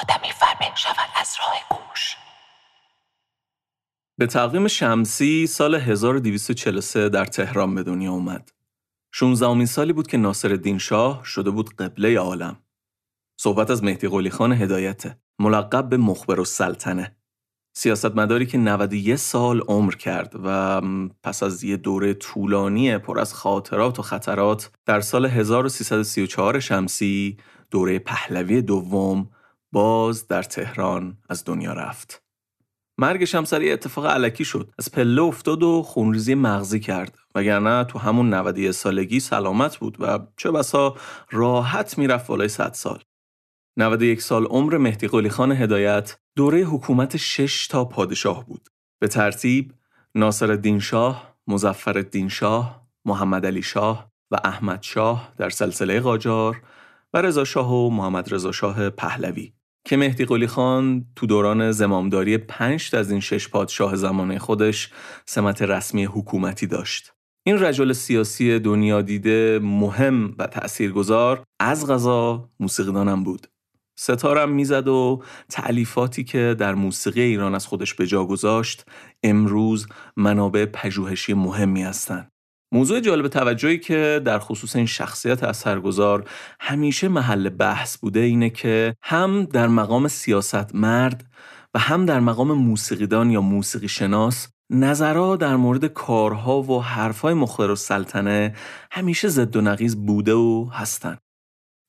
آدمی فرمین شود از راه گوش. به تقویم شمسی سال 1243 در تهران به دنیا اومد. 16مین سالی بود که ناصرالدین شاه شده بود قبله عالم. صحبت از مهدی قلی خان هدایت، ملقب به مخبرالسلطنه. سیاستمداری که 91 سال عمر کرد و پس از یه دوره طولانی پر از خاطرات و خطرات در سال 1334 شمسی، دوره پهلوی دوم، باز در تهران از دنیا رفت. مرگش هم سریع اتفاق الکی شد. از پله افتاد و خونریزی مغزی کرد، وگرنه تو همون 91 سالگی سلامت بود و چه بسا راحت میرفت بالای 100 سال. 91 سال عمر مهدی قلی خان هدایت دوره حکومت 6 تا پادشاه بود. به ترتیب ناصرالدین شاه، مظفرالدین شاه، محمدعلی شاه و احمد شاه در سلسله قاجار و رضا شاه و محمد رضا شاه پهلوی که مهدی قلی خان تو دوران زمامداری 5 از این 6 پادشاه زمانه خودش سمت رسمی حکومتی داشت. این رجل سیاسی دنیا دیده، مهم و تأثیرگذار، از قضا موسیقیدانم بود. ستارم میزد و تألیفاتی که در موسیقی ایران از خودش به جا گذاشت امروز منابع پژوهشی مهمی هستند. موضوع جالب توجهی که در خصوص این شخصیت اثرگذار همیشه محل بحث بوده اینه که هم در مقام سیاستمرد و هم در مقام موسیقیدان یا موسیقی شناس نظرها در مورد کارها و حرفهای مخبرالسلطنه همیشه زد و نقیض بوده و هستن.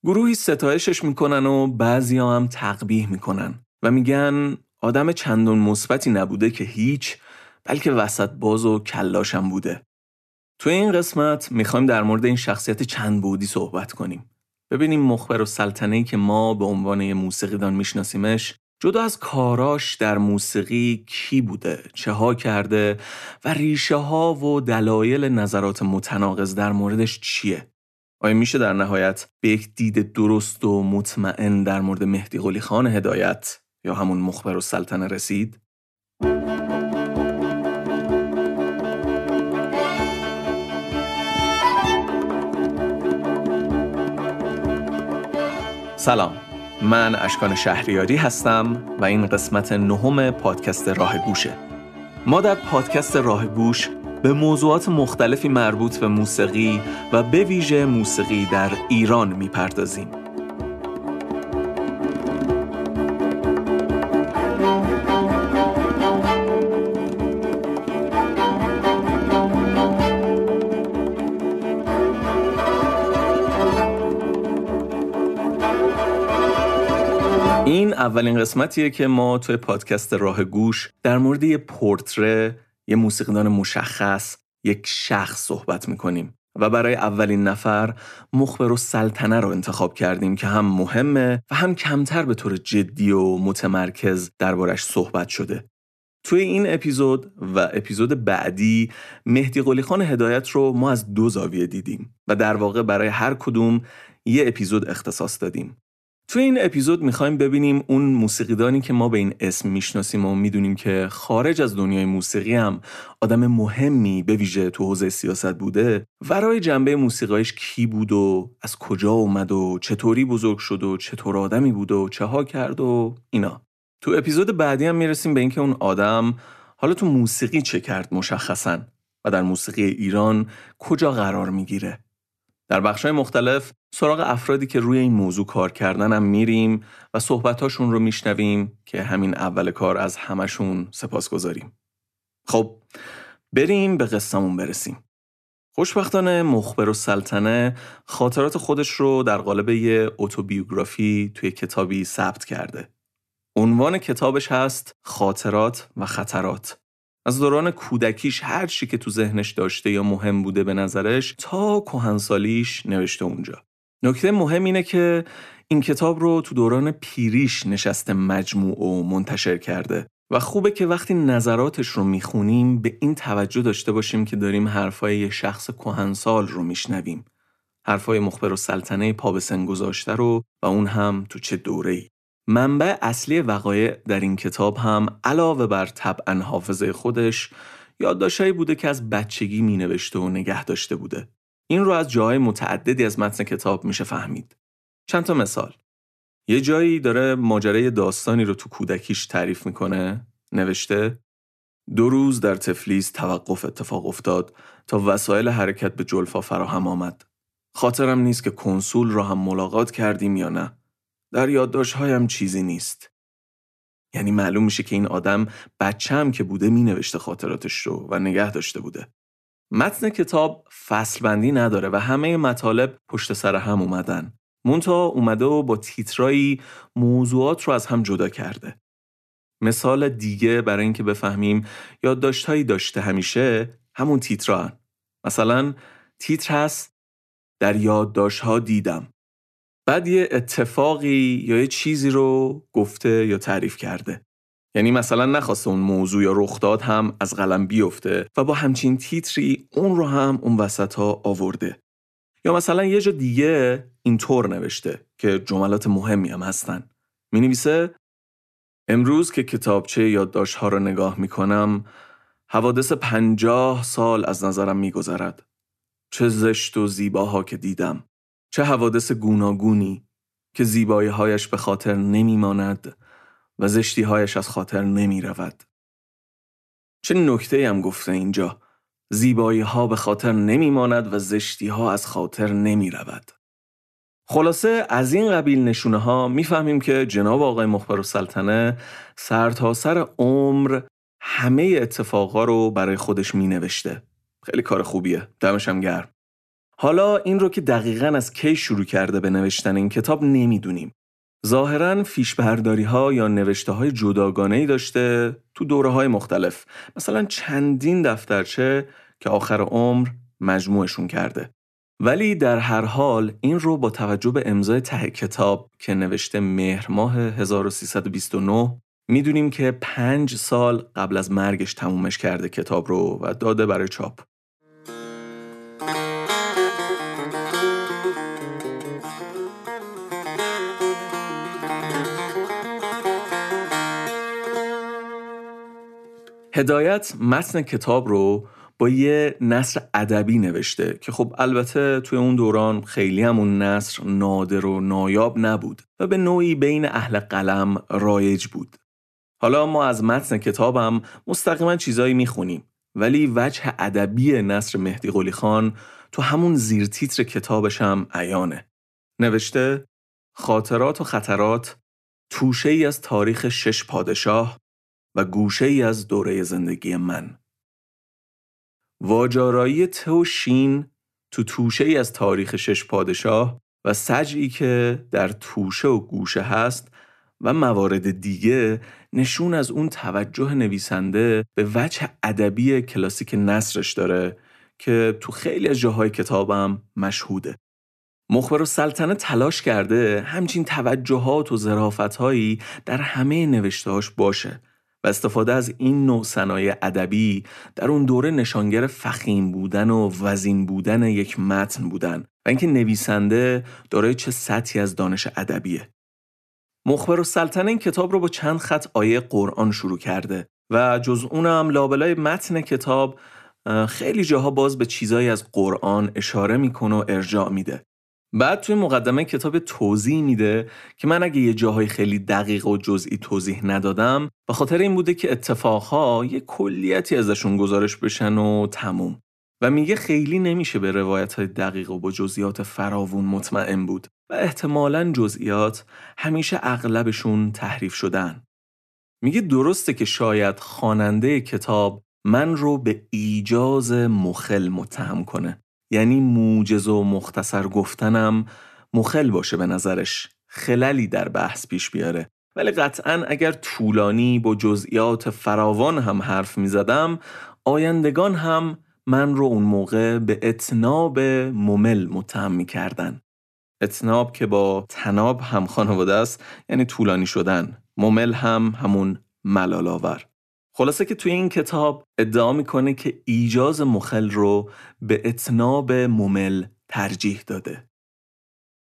گروهی ستایشش میکنن و بعضی هم تقبیح میکنن و میگن آدم چندان مثبتی نبوده که هیچ، بلکه وسط باز و کلاشم بوده. توی این قسمت میخوایم در مورد این شخصیت چند بعدی صحبت کنیم. ببینیم مخبرالسلطنه‌ای که ما به عنوان موسیقیدان میشناسیمش جدا از کاراش در موسیقی کی بوده، چه ها کرده و ریشه ها و دلایل نظرات متناقض در موردش چیه؟ آیا میشه در نهایت به یک دید درست و مطمئن در مورد مهدی قلی خان هدایت یا همون مخبرالسلطنه رسید؟ سلام، من اشکان شهریاری هستم و این قسمت 9 پادکست راه گوشه. ما در پادکست راه گوش به موضوعات مختلفی مربوط به موسیقی و به ویژه موسیقی در ایران میپردازیم. این اولین قسمتیه که ما توی پادکست راه گوش در مورد یه پورتره، یه موسیقیدان مشخص، یک شخص صحبت میکنیم و برای اولین نفر مخبرالسلطنه رو انتخاب کردیم که هم مهمه و هم کمتر به طور جدی و متمرکز دربارش صحبت شده. توی این اپیزود و اپیزود بعدی مهدی قلی خان هدایت رو ما از 2 زاویه دیدیم و در واقع برای هر کدوم یه اپیزود اختصاص دادیم. توی این اپیزود میخوایم ببینیم اون موسیقیدانی که ما به این اسم میشناسیم و میدونیم که خارج از دنیای موسیقی هم آدم مهمی به ویژه تو حوزه سیاست بوده، ورای جنبه موسیقیش کی بود و از کجا اومد و چطوری بزرگ شد و چطور آدمی بود و چه ها کرد و اینا. تو اپیزود بعدی هم میرسیم به اینکه اون آدم حالا تو موسیقی چه کرد مشخصاً و در موسیقی ایران کجا قرار میگیره. در بخش‌های مختلف سراغ افرادی که روی این موضوع کار کردن هم میریم و صحبت‌هاشون رو میشنویم که همین اول کار از همشون سپاسگزاریم. خب بریم به قصه‌مون برسیم. خوشبختانه مخبرالسلطنه خاطرات خودش رو در قالب یه اتوبیوگرافی توی کتابی ثبت کرده. عنوان کتابش هست خاطرات و خطرات. از دوران کودکیش هر چی که تو ذهنش داشته یا مهم بوده به نظرش تا کهنسالیش نوشته اونجا. نکته مهم اینه که این کتاب رو تو دوران پیریش نشسته مجموع و منتشر کرده و خوبه که وقتی نظراتش رو میخونیم به این توجه داشته باشیم که داریم حرفای یه شخص کهنسال رو میشنویم. حرفای مخبرالسلطنه پا به سن گذاشته رو و اون هم تو چه دوره‌ای. منبع اصلی وقایع در این کتاب هم علاوه بر طبعاً حافظه خودش یادداشتایی بوده که از بچگی مینوشته و نگه داشته بوده. این رو از جاهای متعددی از متن کتاب میشه فهمید. چند تا مثال: یه جایی داره ماجرای داستانی رو تو کودکیش تعریف میکنه، نوشته 2 روز در تفلیس توقف اتفاق افتاد تا وسایل حرکت به جلفا فراهم آمد. خاطرم نیست که کنسول را هم ملاقات کردیم یا نه. در یادداشت‌هایم چیزی نیست. یعنی معلوم میشه که این آدم بچه‌م که بوده مینوشته خاطراتش رو و نگه داشته بوده. متن کتاب فصلبندی نداره و همه مطالب پشت سر هم اومدن. مونتا اومده و با تیترایی موضوعات رو از هم جدا کرده. مثال دیگه برای اینکه بفهمیم یادداشت‌هایی داشته همیشه همون تیتران. مثلا تیتر هست در یادداشت‌ها دیدم. بعد یه اتفاقی یا یه چیزی رو گفته یا تعریف کرده. یعنی مثلا نخواسته اون موضوع یا رخداد هم از قلم بیفته و با همچین تیتری اون رو هم اون وسط‌ها آورده. یا مثلا یه جا دیگه اینطور نوشته که جملات مهمی هم هستن. می‌نویسه امروز که کتابچه یادداشت‌ها رو نگاه می‌کنم، حوادث 50 سال از نظرم می‌گذرد. چه زشت و زیباها که دیدم، چه حوادث گوناگونی که زیبایی‌هایش به خاطر نمی‌ماند و زشتی‌هایش از خاطر نمی‌رود. چه نکته‌ای هم گفته اینجا، زیبایی‌ها به خاطر نمی‌ماند و زشتی‌ها از خاطر نمی‌رود. خلاصه از این قبیل نشونه‌ها می‌فهمیم که جناب آقای مخبرالسلطنه سر تا سر عمر همه اتفاقا رو برای خودش می‌نوشته. خیلی کار خوبیه، دمش هم گرم. حالا این رو که دقیقاً از کی شروع کرده به نوشتن این کتاب نمیدونیم. ظاهراً فیشبرداری‌ها یا نوشته‌های جداگانه‌ای داشته تو دوره‌های مختلف. مثلا چندین دفترچه که آخر عمر مجموعشون کرده. ولی در هر حال این رو با توجه به امضای ته کتاب که نوشته مهر ماه 1329 میدونیم که 5 سال قبل از مرگش تمومش کرده کتاب رو و داده برای چاپ. هدایت متن کتاب رو با یه نثر ادبی نوشته که خب البته توی اون دوران خیلی هم اون نثر نادر و نایاب نبود و به نوعی بین اهل قلم رایج بود. حالا ما از متن کتابم مستقیما چیزایی میخونیم، ولی وجه ادبی نثر مهدی قلی خان تو همون زیر تیتر کتابش هم عیانه. نوشته خاطرات و خطرات، توشه ای از تاریخ 6 پادشاه و گوشه ای از دوره زندگی من. واجارایی ته و شین تو توشه ای از تاریخ 6 پادشاه و سجعی که در توشه و گوشه هست و موارد دیگه نشون از اون توجه نویسنده به وجه ادبی کلاسیک نثرش داره که تو خیلی از جاهای کتابم مشهوده. مخبرالسلطنه تلاش کرده همچین توجهات و ظرافت‌هایی در همه نوشتهاش باشه و استفاده از این نوع صنایع ادبی در اون دوره نشانگر فخیم بودن و وزین بودن یک متن بودن و اینکه نویسنده دارای چه سطحی از دانش ادبیه. مخبرالسلطنه این کتاب رو با چند خط آیه قرآن شروع کرده و جز اونم لابلای متن کتاب خیلی جاها باز به چیزایی از قرآن اشاره میکنه و ارجاع میده. بعد توی مقدمه کتاب توضیح میده که من اگه یه جاهای خیلی دقیق و جزئی توضیح ندادم به خاطر این بوده که اتفاقها یه کلیتی ازشون گزارش بشن و تموم. و میگه خیلی نمیشه به روایت‌های دقیق و با جزئیات فراوون مطمئن بود و احتمالاً جزئیات همیشه اغلبشون تحریف شدن. میگه درسته که شاید خواننده کتاب من رو به ایجاز مخل متهم کنه، یعنی موجز و مختصر گفتنم مخل باشه، به نظرش خللی در بحث پیش بیاره، ولی قطعاً اگر طولانی با جزئیات فراوان هم حرف میزدم آیندگان هم من رو اون موقع به اتناب ممل متهم میکردن. اتناب که با تناب هم خانواده است، یعنی طولانی شدن. ممل هم همون ملال آور. خلاصه که توی این کتاب ادعا میکنه که ایجاز مخل رو به اتناب ممل ترجیح داده.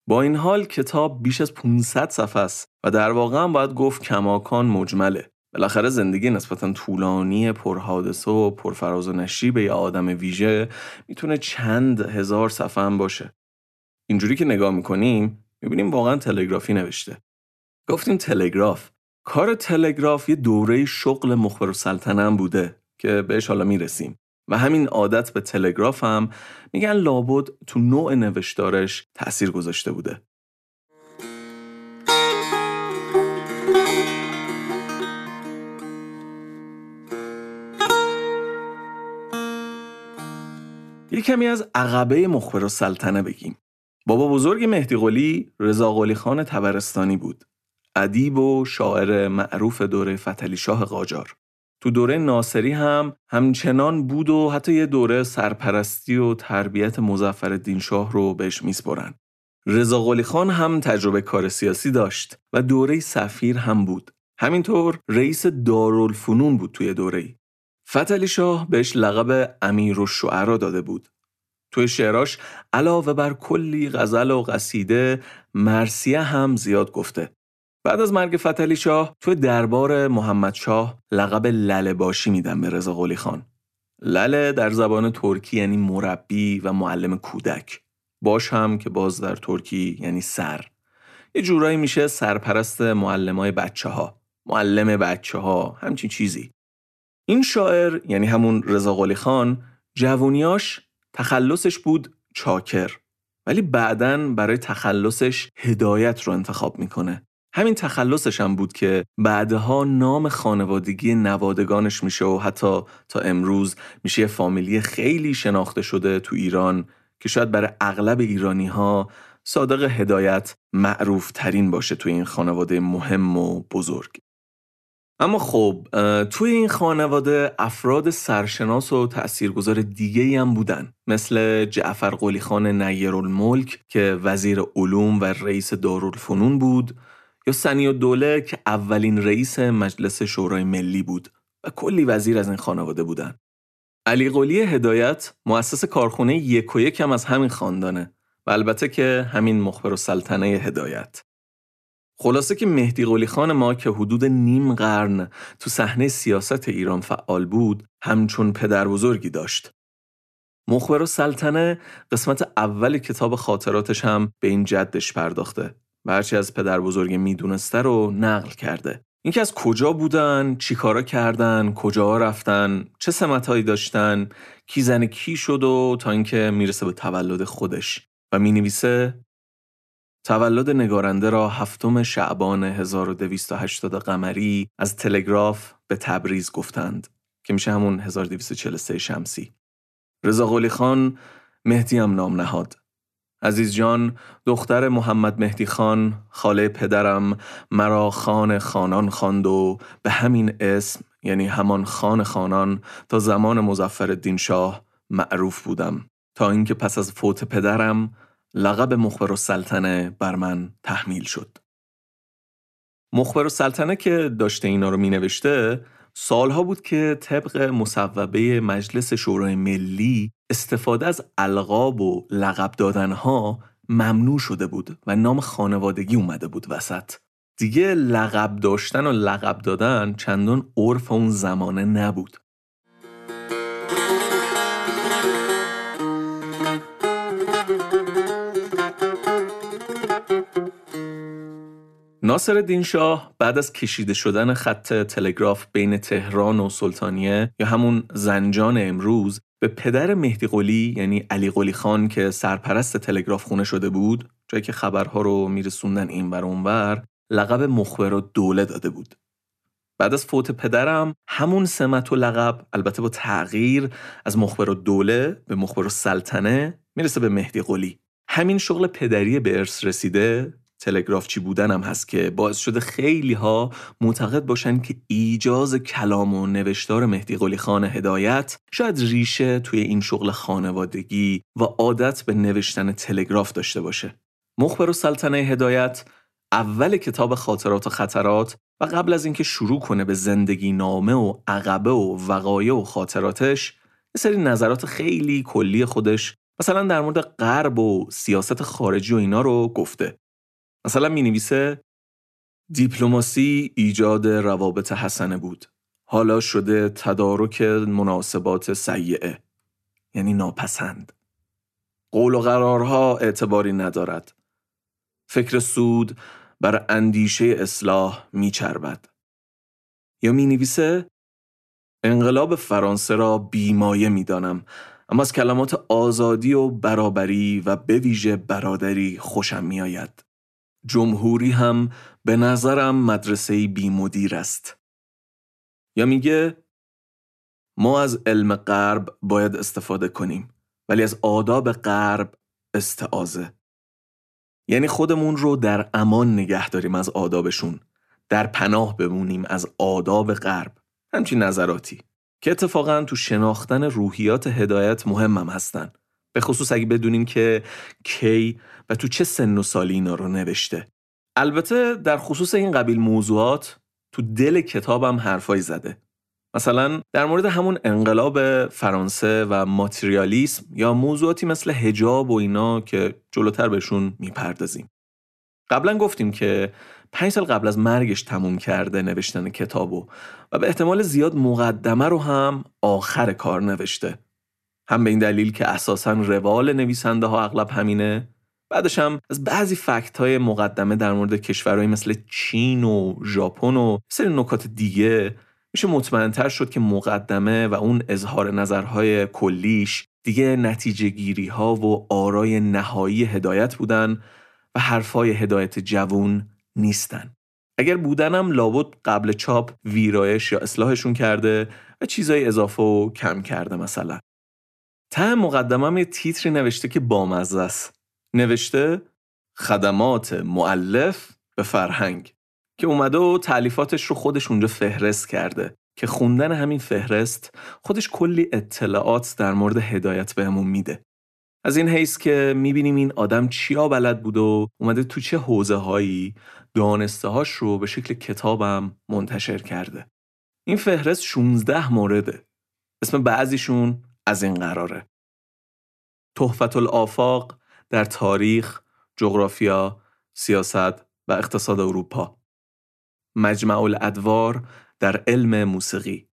با این حال کتاب بیش از 500 صفحه است و در واقع هم باید گفت کماکان مجمله. بالاخره زندگی نسبتاً طولانی، پرحادثه و پرفراز و نشیب یه آدم ویژه میتونه چند هزار صفحه هم باشه. اینجوری که نگاه میکنیم میبینیم واقعاً تلگرافی نوشته. گفتیم تلگراف. کار تلگراف یه دوره شغل مخبرالسلطنه هم بوده که بهش حالا میرسیم و همین عادت به تلگراف هم میگن لابد تو نوع نوشتارش تأثیر گذاشته بوده. یه کمی از عقبه مخبرالسلطنه بگیم. بابا بزرگ مهدی قلی رضاقلی خان طبرستانی بود. ادیب و شاعر معروف دوره فتحعلی شاه قاجار. تو دوره ناصری هم همچنان بود و حتی یه دوره سرپرستی و تربیت مظفرالدین شاه رو بهش میسپرن. رضاقلی خان هم تجربه کار سیاسی داشت و دوره سفیر هم بود. همینطور رئیس دارالفنون بود توی دوره. فتحعلی شاه بهش لقب امیرالشعرا داده بود. توی شعراش علاوه بر کلی غزل و قصیده مرثیه هم زیاد گفته. بعد از مرگ فتحعلی شاه توی دربار محمد شاه لقب لله باشی میدن به رضاقلی خان. لله در زبان ترکی یعنی مربی و معلم کودک. باش هم که باز در ترکی یعنی سر. یه جورایی میشه سرپرست معلمای بچه‌ها، معلم بچه‌ها، همچین چیزی. این شاعر یعنی همون رضاقلی خان جوونیاش تخلصش بود چاکر، ولی بعدن برای تخلصش هدایت رو انتخاب میکنه. همین تخلصش هم بود که بعدها نام خانوادگی نوادگانش میشه و حتی تا امروز میشه فامیلی خیلی شناخته شده تو ایران که شاید برای اغلب ایرانی ها صادق هدایت معروف ترین باشه تو این خانواده مهم و بزرگ. اما خب توی این خانواده افراد سرشناس و تأثیرگذار دیگه‌ای هم بودن، مثل جعفر قولی خان نیرالملک که وزیر علوم و رئیس دارالفنون بود، یا سنی‌الدوله که اولین رئیس مجلس شورای ملی بود و کلی وزیر از این خانواده بودن. علی قلی هدایت مؤسس کارخونه 1 و 1 هم از همین خاندانه و البته که همین مخبرالسلطنه هدایت. خلاصه که مهدی قلی خان ما که حدود نیم قرن تو صحنه سیاست ایران فعال بود، همچون پدر بزرگی داشت. مخبرالسلطنه قسمت اول کتاب خاطراتش هم به این جدش پرداخته و هرچی از پدر بزرگ میدونسته رو نقل کرده. اینکه از کجا بودن، چی کارا کردن، کجا رفتن، چه سمتهایی داشتن، کی زن کی شد و تا اینکه میرسه به تولد خودش و مینویسه: تولد نگارنده را 7 شعبان 1280 قمری از تلگراف به تبریز گفتند که میشه همون 1243 شمسی. رضاقلی خان مهدی هم نام نهاد. عزیز جان دختر محمد مهدی خان خاله پدرم مرا خان خانان خواند و به همین اسم یعنی همان خان خانان تا زمان مظفرالدین شاه معروف بودم تا اینکه پس از فوت پدرم لقب مخبرالسلطنه بر من تحمیل شد. مخبرالسلطنه که داشته اینا رو می نوشته سالها بود که طبق مصوبه مجلس شورای ملی استفاده از القاب و لقب دادنها ممنوع شده بود و نام خانوادگی اومده بود وسط. دیگه لقب داشتن و لقب دادن چندان عرف اون زمانه نبود. ناصرالدین شاه بعد از کشیده شدن خط تلگراف بین تهران و سلطانیه یا همون زنجان امروز به پدر مهدی قلی یعنی علی قلی خان که سرپرست تلگراف خونه شده بود، جایی که خبرها رو میرسوندن این بر اون بر، لقب مخبرالدوله داده بود. بعد از فوت پدرم همون سمت و لقب البته با تغییر از مخبرالدوله به مخبرالسلطنه میرسه به مهدی قلی. همین شغل پدری به ارث رسیده تلگرافچی بودن هم هست که باعث شده خیلی ها معتقد باشن که ایجاز کلام و نوشتار مهدی قلی خان هدایت شاید ریشه توی این شغل خانوادگی و عادت به نوشتن تلگراف داشته باشه. مخبرالسلطنه هدایت اول کتاب خاطرات و خطرات و قبل از اینکه شروع کنه به زندگی نامه و عقبه و وقایع و خاطراتش یه سری نظرات خیلی کلی خودش مثلا در مورد غرب و سیاست خارجی و اینا رو گفته. مثلا می نویسه: دیپلماسی ایجاد روابط حسنه بود. حالا شده تدارک مناسبات سیئه. یعنی ناپسند. قول و قرارها اعتباری ندارد. فکر سود بر اندیشه اصلاح میچربد. یا می نویسه انقلاب فرانسه را بیمایه می دانم، اما از کلمات آزادی و برابری و به ویژه برادری خوشم می آید. جمهوری هم به نظرم مدرسه بی مدیر است. یا میگه ما از علم غرب باید استفاده کنیم ولی از آداب غرب استعاذه. یعنی خودمون رو در امان نگه داریم از آدابشون، در پناه بمونیم از آداب غرب. همچین نظراتی که اتفاقا تو شناختن روحیات هدایت مهمم هستن، به خصوص اگه بدونیم که کی و تو چه سن و سالی اینا رو نوشته. البته در خصوص این قبیل موضوعات تو دل کتابم حرفایی زده، مثلا در مورد همون انقلاب فرانسه و ماتریالیسم یا موضوعاتی مثل حجاب و اینا که جلوتر بهشون میپردازیم. قبلا گفتیم که 5 سال قبل از مرگش تموم کرده نوشتن کتابو و به احتمال زیاد مقدمه رو هم آخر کار نوشته، هم به این دلیل که اساساً روال نویسنده ها اغلب همینه. بعدش هم از بعضی فکت های مقدمه در مورد کشورهایی مثل چین و ژاپن و سری نکات دیگه میشه مطمئن‌تر شد که مقدمه و اون اظهار نظرهای کلیش دیگه نتیجه گیری ها و آرای نهایی هدایت بودن و حرفای هدایت جوون نیستن. اگر بودنم لابد قبل چاپ ویرایش یا اصلاحشون کرده و چیزای اضافه و کم کرده. مثلا ته مقدمه‌ام یه تیتری نوشته که بامزه است. نوشته خدمات مؤلف به فرهنگ، که اومده و تالیفاتش رو خودش اونجا فهرست کرده که خوندن همین فهرست خودش کلی اطلاعات در مورد هدایت بهمون میده. از این حیث که میبینیم این آدم چیا بلد بود و اومده تو چه حوزه هایی دانسته‌هاش رو به شکل کتابم منتشر کرده. این فهرست 16 مورده. اسم بعضیشون از این قراره: تحفت الآفاق در تاریخ، جغرافیا، سیاست و اقتصاد اروپا، مجمع الادوار در علم موسیقی،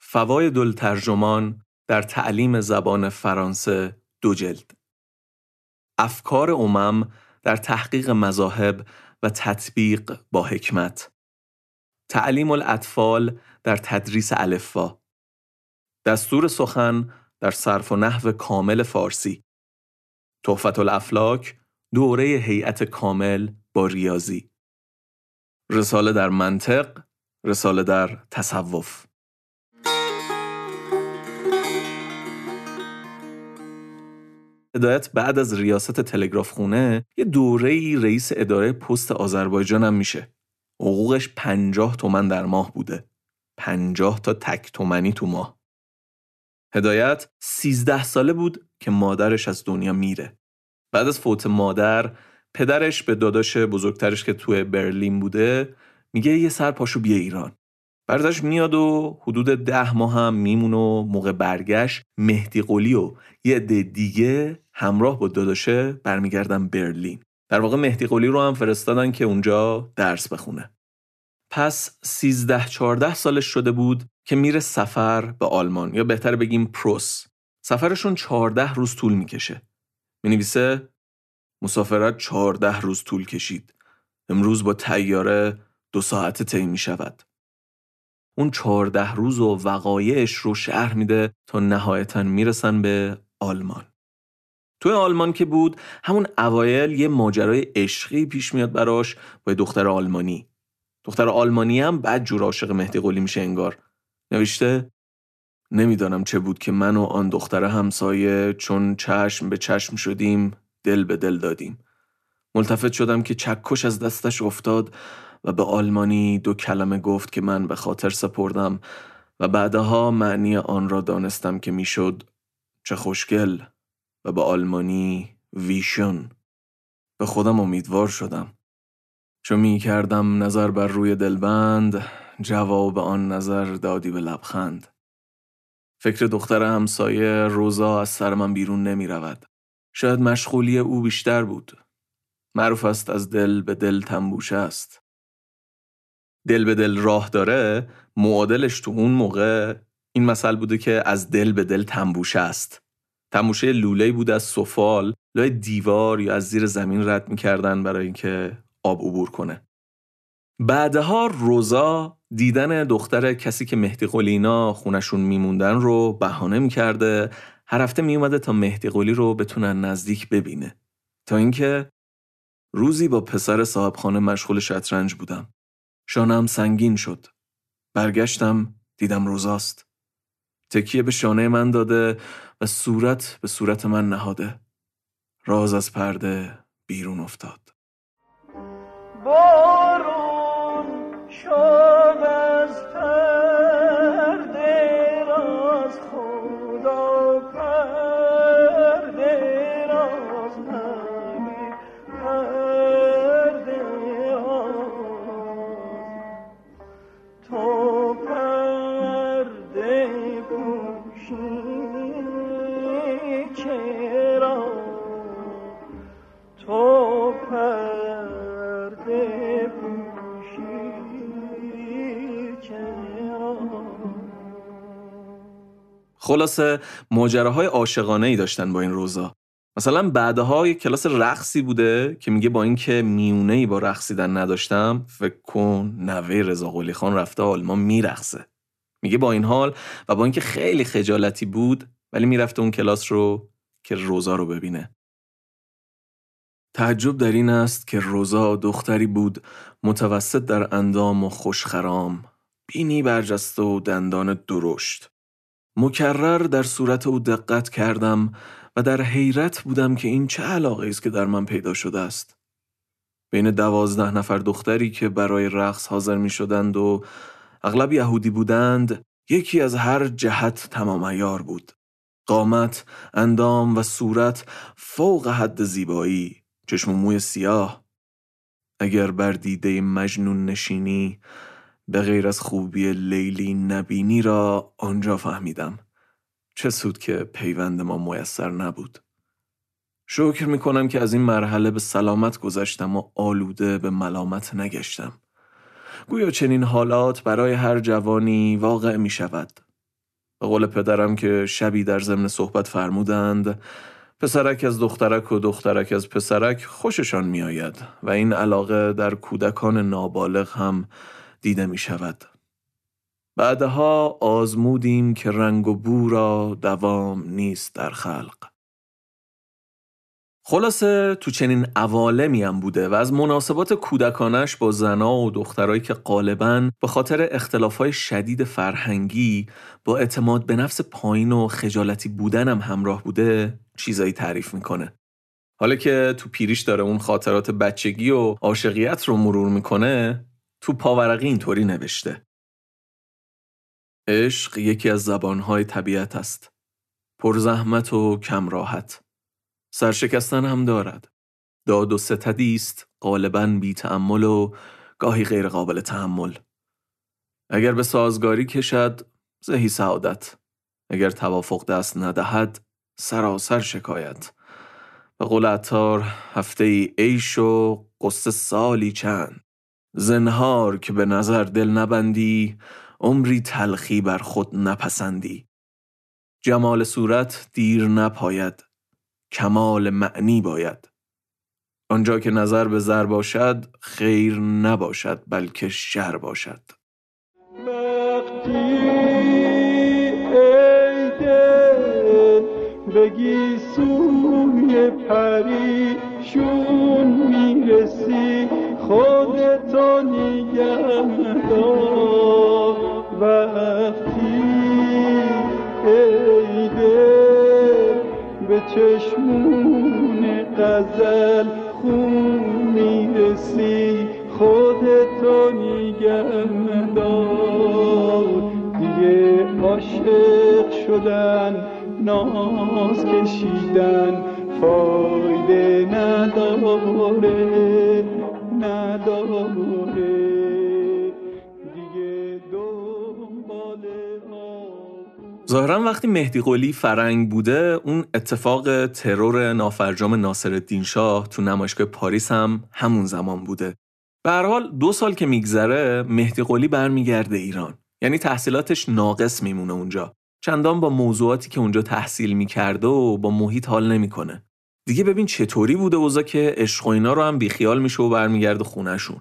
فواید الترجمان در تعلیم زبان فرانسه 2 جلد، افکار امم در تحقیق مذاهب و تطبیق با حکمت، تعلیم الاطفال در تدریس الفبا، دستور سخن در صرف و نحو کامل فارسی، تحفت الافلاک دوره هیئت کامل با ریاضی، رساله در منطق، رساله در تصوف. هدایت بعد از ریاست تلگراف خونه یه دوره‌ای رئیس اداره پست آذربایجان هم میشه. حقوقش 50 تومان در ماه بوده. 50 تا تک تومانی تو ماه. هدایت 13 ساله بود که مادرش از دنیا میره. بعد از فوت مادر، پدرش به داداش بزرگترش که توی برلین بوده میگه یه سر پاشو بیا ایران. برادرش میاد و حدود 10 ماه هم میمونه و موقع برگشت مهدی قلی و یه عده دیگه همراه با داداشه برمیگردن برلین. در واقع مهدی قلی رو هم فرستادن که اونجا درس بخونه. پس 13-14 سالش شده بود که میره سفر به آلمان، یا بهتر بگیم پروس. سفرشون 14 روز طول میکشه. مینویسه مسافرت 14 روز طول کشید. امروز با طیاره 2 ساعت طی میشود. اون 14 روز و وقایعش رو شرح میده تا نهایتاً میرسن به آلمان. توی آلمان که بود، همون اوایل یه ماجرای عشقی پیش میاد براش با دختر آلمانی. دختر آلمانی هم بد جور عاشق مهدی قلی میشه انگار. نوشته نمیدانم چه بود که من و آن دختر همسایه چون چشم به چشم شدیم، دل به دل دادیم. ملتفت شدم که چکش از دستش افتاد و به آلمانی 2 کلمه گفت که من به خاطر سپردم و بعدها معنی آن را دانستم که میشد چه خوشگل و به آلمانی ویشون. به خودم امیدوار شدم. چون می کردم نظر بر روی دلبند، جواب آن نظر دادی به لبخند. فکر دختر همسایه روزا از سر من بیرون نمی رود. شاید مشغولی او بیشتر بود. معروف است از دل به دل تنبوشه است. دل به دل راه داره معادلش تو اون موقع این مسئله بوده که از دل به دل تنبوشه است. تنبوشه لوله‌ای بود از سفال لای دیوار یا از زیر زمین رد می کردن برای اینکه آب عبور کنه. بعدها روزا دیدن دختر کسی که مهدی قلی اینا خونشون میموندن رو بهانه میکرده، هر هفته میومده تا مهدی قلی رو بتونن نزدیک ببینه. تا اینکه روزی با پسر صاحبخانه مشغول شطرنج بودم. شانم سنگین شد. برگشتم دیدم روزاست. تکیه به شانه من داده و صورت به صورت من نهاده. راز از پرده بیرون افتاد. بارون شد از پرده راز، خدا پرده راز نمی پرده راز، تو پرده پوشی چرا، تو خلاصه ماجراهای عاشقانه‌ای داشتن با این روزا. مثلا بعدها یک کلاس رقصی بوده که میگه با اینکه میونه‌ای با رقصیدن نداشتم، فکر کن نوه رضاقلی خان رفته آلمان میرقصه. میگه با این حال و با اینکه خیلی خجالتی بود، ولی میرفته اون کلاس رو که روزا رو ببینه. تعجب در این است که روزا دختری بود متوسط در اندام و خوشخرام، بینی برجسته و دندان درشت. مکرر در صورت او دقت کردم و در حیرت بودم که این چه علاقه است که در من پیدا شده است. بین 12 نفر دختری که برای رقص حاضر می شدند و اغلب یهودی بودند، یکی از هر جهت تمام عیار بود. قامت، اندام و صورت فوق حد زیبایی، چشم و موی سیاه. اگر بر دیده مجنون نشینی، به غیر از خوبی لیلی نبینی را آنجا فهمیدم. چه سود که پیوند ما میسر نبود. شکر میکنم که از این مرحله به سلامت گذشتم و آلوده به ملامت نگشتم. گویا چنین حالات برای هر جوانی واقع میشود. به قول پدرم که شبی در ضمن صحبت فرمودند، پسرک از دخترک و دخترک از پسرک خوششان میآید و این علاقه در کودکان نابالغ هم دیده می شود. بعدها آزمودیم که رنگ و بو را دوام نیست در خلق. خلاصه تو چنین عوالمی هم بوده و از مناسبات کودکانش با زنا و دخترایی که غالباً به خاطر اختلافهای شدید فرهنگی با اعتماد به نفس پایین و خجالتی بودن هم همراه بوده چیزایی تعریف میکنه. حالا که تو پیریش داره اون خاطرات بچگی و عاشقیت رو مرور میکنه، تو پاورقی اینطوری نوشته: عشق یکی از زبانهای طبیعت است، پرزحمت و کم راحت، سرشکستن هم دارد، داد و ستدی است غالباً بی تأمل و گاهی غیر قابل تحمل. اگر به سازگاری کشد زهی سعادت، اگر توافق دست ندهد سراسر شکایت. به قول عطار هفته ای عیش و قصه سالی چند، زنهار که به نظر دل نبندی، عمری تلخی بر خود نپسندی. جمال صورت دیر نپاید، کمال معنی باید. آنجا که نظر به زر باشد خیر نباشد بلکه شر باشد. وقتی ای دل بگی سوی پریشون میرسی، خودتو نگهدار. وقتی ای دل به چشمون غزل خون میرسی، خودتو نگهدار. دیگه عاشق شدن، ناز کشیدن فایده نداره، ظاهراً وقتی مهدی قلی فرنگ بوده، اون اتفاق ترور نافرجام ناصرالدین شاه تو نمایشگاه پاریس هم همون زمان بوده. به هر حال 2 سال که میگذره مهدی قلی برمیگرده ایران. یعنی تحصیلاتش ناقص میمونه اونجا. چندان با موضوعاتی که اونجا تحصیل میکرده و با محیط حال نمیکنه. دیگه ببین چطوری بوده اوضاع که عشق و اینا رو هم بیخیال میشه و برمیگرده خونه‌شون.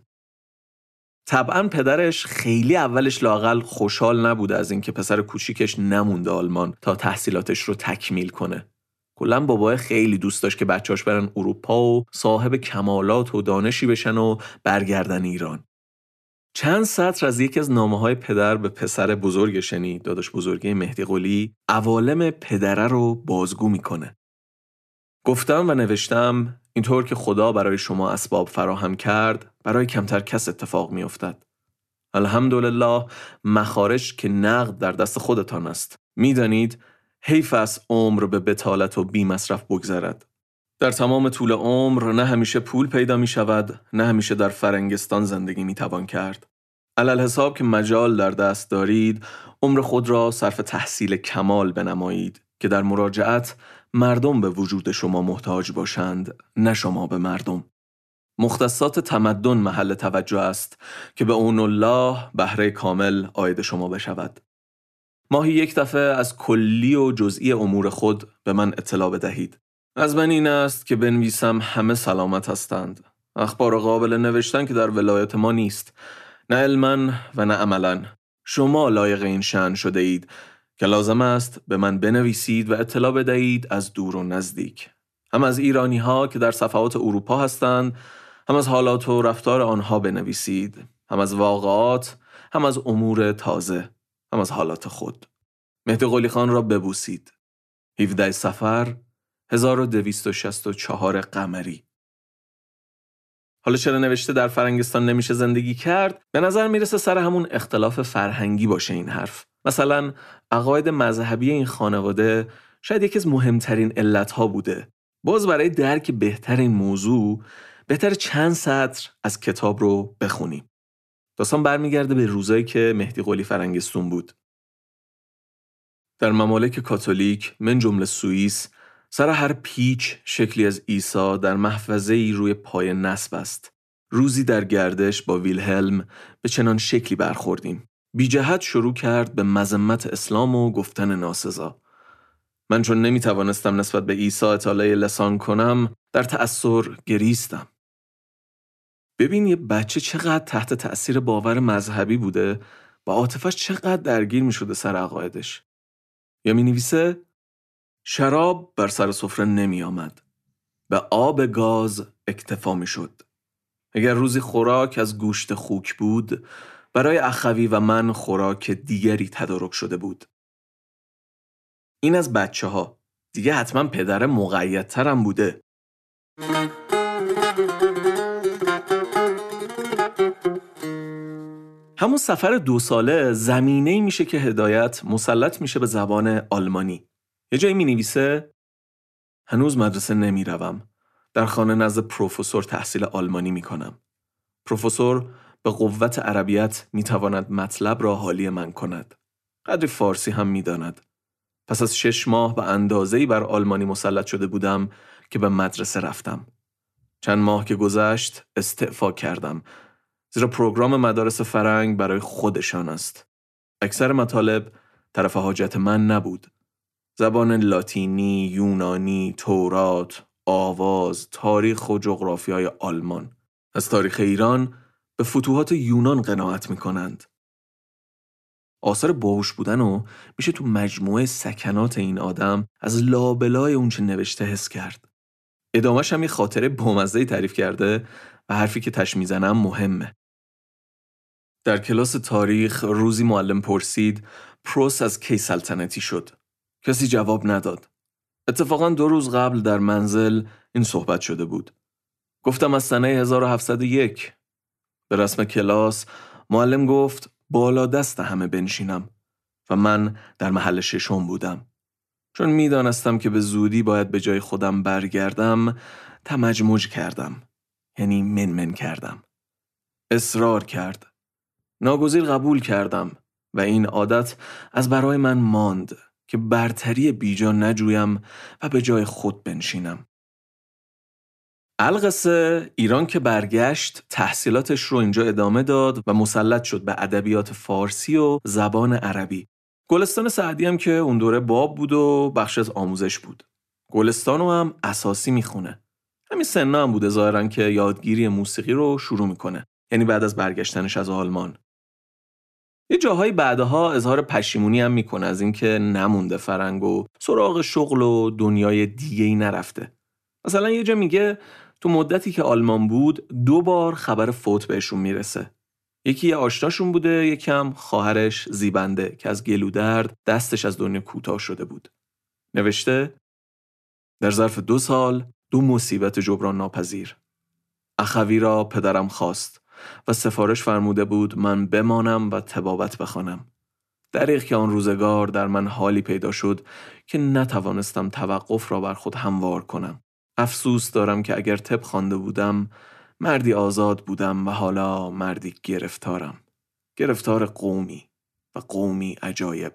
طبعا پدرش خیلی اولش لااقل خوشحال نبوده از اینکه پسر کوچیکش نمونده آلمان تا تحصیلاتش رو تکمیل کنه. کلا بابای خیلی دوست داشت که بچه‌اش برن اروپا و صاحب کمالات و دانشی بشن و برگردن ایران. چند سطر از یکی از نامه‌های پدر به پسر بزرگش یعنی داداش بزرگی مهدی قلی عوالم پدره رو بازگو میکنه. گفتم و نوشتم اینطور که خدا برای شما اسباب فراهم کرد برای کمتر کس اتفاق می افتد. الحمدلله مخارج که نقد در دست خودتان است. می دانید حیف است عمر به بتالت و بی مصرف بگذرد. در تمام طول عمر نه همیشه پول پیدا می شود نه همیشه در فرنگستان زندگی می توان کرد. علالحساب که مجال در دست دارید عمر خود را صرف تحصیل کمال بنمایید که در مراجعت مردم به وجود شما محتاج باشند نه شما به مردم. مختصات تمدن محل توجه است که به اون الله بهره کامل عاید شما بشود. ماهی یک دفعه از کلی و جزئی امور خود به من اطلاع بدهید. از من این است که بنویسم همه سلامت هستند. اخبار قابل نوشتن که در ولایت ما نیست، نه علماً و نه عملاً. شما لایق این شأن شده اید که لازم است به من بنویسید و اطلاع بدهید از دور و نزدیک، هم از ایرانی ها که در صفحات اروپا هستند، هم از حالات و رفتار آنها بنویسید، هم از واقعات، هم از امور تازه، هم از حالات خود. مهدی قلی خان را ببوسید. 17 صفر 1264 قمری. حالا چرا نوشته در فرنگستان نمیشه زندگی کرد؟ به نظر میرسه سر همون اختلاف فرهنگی باشه این حرف. مثلا عقاید مذهبی این خانواده شاید یکی از مهمترین علتها بوده. باز برای درک بهتر این موضوع بهتر چند سطر از کتاب رو بخونیم. داستان برمیگرده به روزایی که مهدی قلی فرنگستون بود. در ممالک کاتولیک من جمله سوئیس سر هر پیچ شکلی از عیسی در محفظه‌ای روی پای نصب است. روزی در گردش با ویلهلم به چنان شکلی برخوردیم. بی جهت شروع کرد به مذمت اسلام و گفتن ناسزا. من چون نمی توانستم نسبت به عیسی اطاله لسان کنم در تأثر گریستم. ببین یه بچه چقدر تحت تأثیر باور مذهبی بوده و عاطفش چقدر درگیر می شده سر عقایدش. یا می نویسه شراب بر سر سفره نمی آمد. به آب گاز اکتفا می شد. اگر روزی خوراک از گوشت خوک بود، برای اخوی و من خوراک دیگری تدارک شده بود. این از بچه ها. دیگه حتما پدر مقیدترم بوده. همون سفر 2 ساله زمینه‌ای میشه که هدایت مسلط میشه به زبان آلمانی. یه جایی می نویسه هنوز مدرسه نمی روم. در خانه نزد پروفسور تحصیل آلمانی می کنم. پروفسور به قوت عربیت می تواند مطلب را حالی من کند. قدری فارسی هم می داند. پس از 6 ماه به اندازه‌ای بر آلمانی مسلط شده بودم که به مدرسه رفتم. چند ماه که گذشت استعفا کردم. زیرا پروگرام مدارس فرنگ برای خودشان است. اکثر مطالب طرف حاجت من نبود. زبان لاتینی، یونانی، تورات، آواز، تاریخ و جغرافیای آلمان. از تاریخ ایران به فتوحات یونان قناعت می کنند. آثار باهوش بودن و میشه تو مجموعه سکنات این آدم از لابلای اونچه نوشته حس کرد. ادامهش هم یه خاطره بامزه‌ای تعریف کرده و حرفی که تش میزنم مهمه. در کلاس تاریخ روزی معلم پرسید پروس از کی سلطنتی شد؟ کسی جواب نداد. اتفاقاً 2 روز قبل در منزل این صحبت شده بود. گفتم از سنه 1701. به رسم کلاس معلم گفت بالا دست همه بنشینم و من در محل 6م بودم. چون میدانستم که به زودی باید به جای خودم برگردم تمجمج کردم. یعنی منمن کردم. اصرار کرد. ناگزیر قبول کردم و این عادت از برای من ماند. که برتری بیجا نجویم و به جای خود بنشینم. القصه ایران که برگشت تحصیلاتش رو اینجا ادامه داد و مسلط شد به ادبیات فارسی و زبان عربی. گلستان سعدی هم که اون دوره باب بود و بخش از آموزش بود. گلستانو هم اساسی میخونه. همین سنا هم بوده ظاهراً که یادگیری موسیقی رو شروع میکنه، یعنی بعد از برگشتنش از آلمان. یه جاهای بعدها اظهار پشیمونی هم میکنه از اینکه نمونده فرنگ و سراغ شغل و دنیای دیگه‌ای نرفته. مثلا یه جا میگه تو مدتی که آلمان بود 2 بار خبر فوت بهشون میرسه. یکی یه آشناشون بوده، یکم خواهرش زیبنده که از گلو درد دستش از دنیا کوتاه شده بود. نوشته در ظرف 2 سال 2 مصیبت جبران ناپذیر. اخوی را پدرم خواست و سفارش فرموده بود من بمانم و طبابت بخوانم. دریغ که آن روزگار در من حالی پیدا شد که نتوانستم توقف را بر خود هموار کنم. افسوس دارم که اگر طب خوانده بودم مردی آزاد بودم و حالا مردی گرفتارم، گرفتار قومی و قومی عجایب.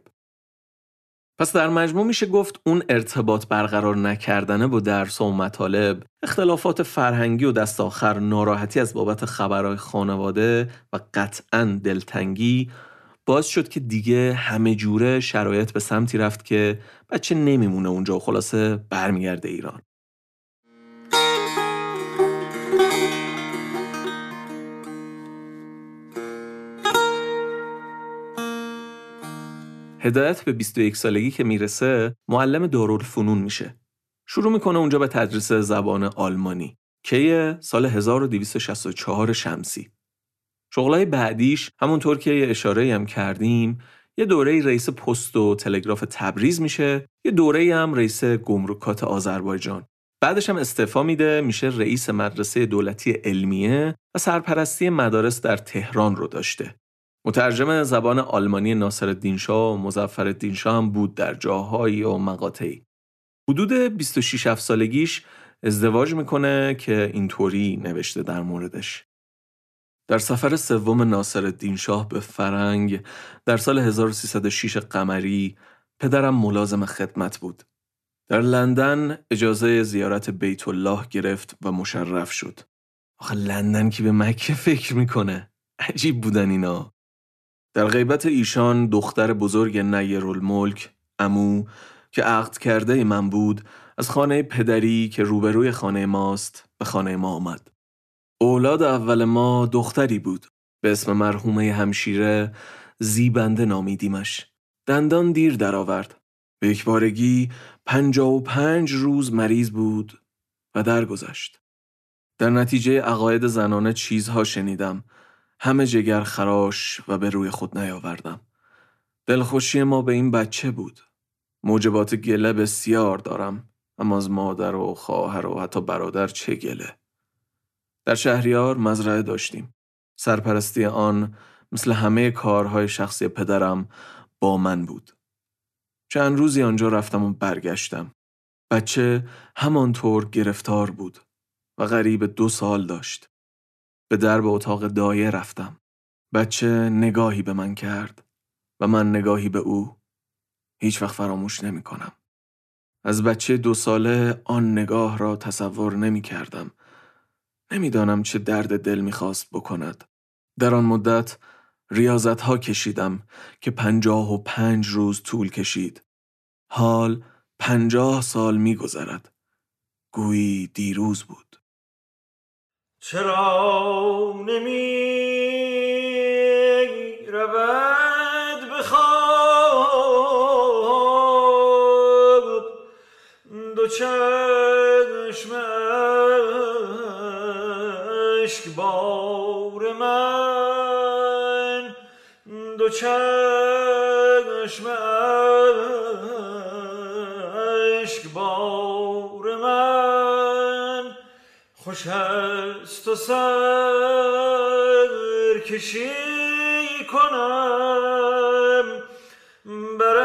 پس در مجموع میشه گفت اون ارتباط برقرار نکردنه با درس و مطالب، اختلافات فرهنگی و دست آخر ناراحتی از بابت خبرهای خانواده و قطعاً دلتنگی باعث شد که دیگه همه جوره شرایط به سمتی رفت که بچه نمیمونه اونجا و خلاصه برمیگرده ایران. هدایت به 21 سالگی که میرسه معلم دارالفنون میشه. شروع میکنه اونجا به تدریس زبان آلمانی که سال 1264 شمسی. شغلای بعدیش همونطور که یه اشاره‌ای هم کردیم، یه دوره‌ای رئیس پست و تلگراف تبریز میشه، یه دوره‌ای هم رئیس گمرکات آذربایجان. بعدش هم استعفا میده، میشه رئیس مدرسه دولتی علمیه و سرپرستی مدارس در تهران رو داشته. مترجم زبان آلمانی ناصرالدین شاه و مظفرالدین شاه هم بود در جاهایی و مقاطعی. حدود 26 سالگیش ازدواج میکنه که اینطوری نوشته در موردش. در سفر 3 ناصرالدین شاه به فرنگ در سال 1306 قمری پدرم ملازم خدمت بود. در لندن اجازه زیارت بیت الله گرفت و مشرف شد. آخه لندن کی به مکه فکر میکنه؟ عجیب بودن اینا. در غیبت ایشان دختر بزرگ نیرالملک، عمو که عقد کرده من بود، از خانه پدری که روبروی خانه ماست به خانه ما آمد. اولاد اول ما دختری بود به اسم مرحومه همشیره زیبنده نامیدیمش. دندان دیر درآورد. به یکبارگی 55 روز مریض بود و درگذشت. در نتیجه عقاید زنانه چیزها شنیدم، همه جگر خراش و به روی خود نیاوردم. دلخوشی ما به این بچه بود. موجبات گله بسیار دارم، اما از مادر و خواهر و حتی برادر چه گله. در شهریار مزرعه داشتیم. سرپرستی آن مثل همه کارهای شخصی پدرم با من بود. چند روزی آنجا رفتم و برگشتم. بچه همانطور گرفتار بود و قریب 2 سال داشت. به درب اتاق دایه رفتم. بچه نگاهی به من کرد و من نگاهی به او. هیچ وقت فراموش نمی کنم. از بچه 2 ساله آن نگاه را تصور نمی کردم. نمی دانم چه درد دل می خواست بکند. در آن مدت ریاضت ها کشیدم که 55 روز طول کشید. حال 50 سال می گذرد. گویی دیروز بود. چرا نمی رود به خواب دو چشم اشک بار من، دو چشم اشک بار من، خوش است و سرکشی کنم بر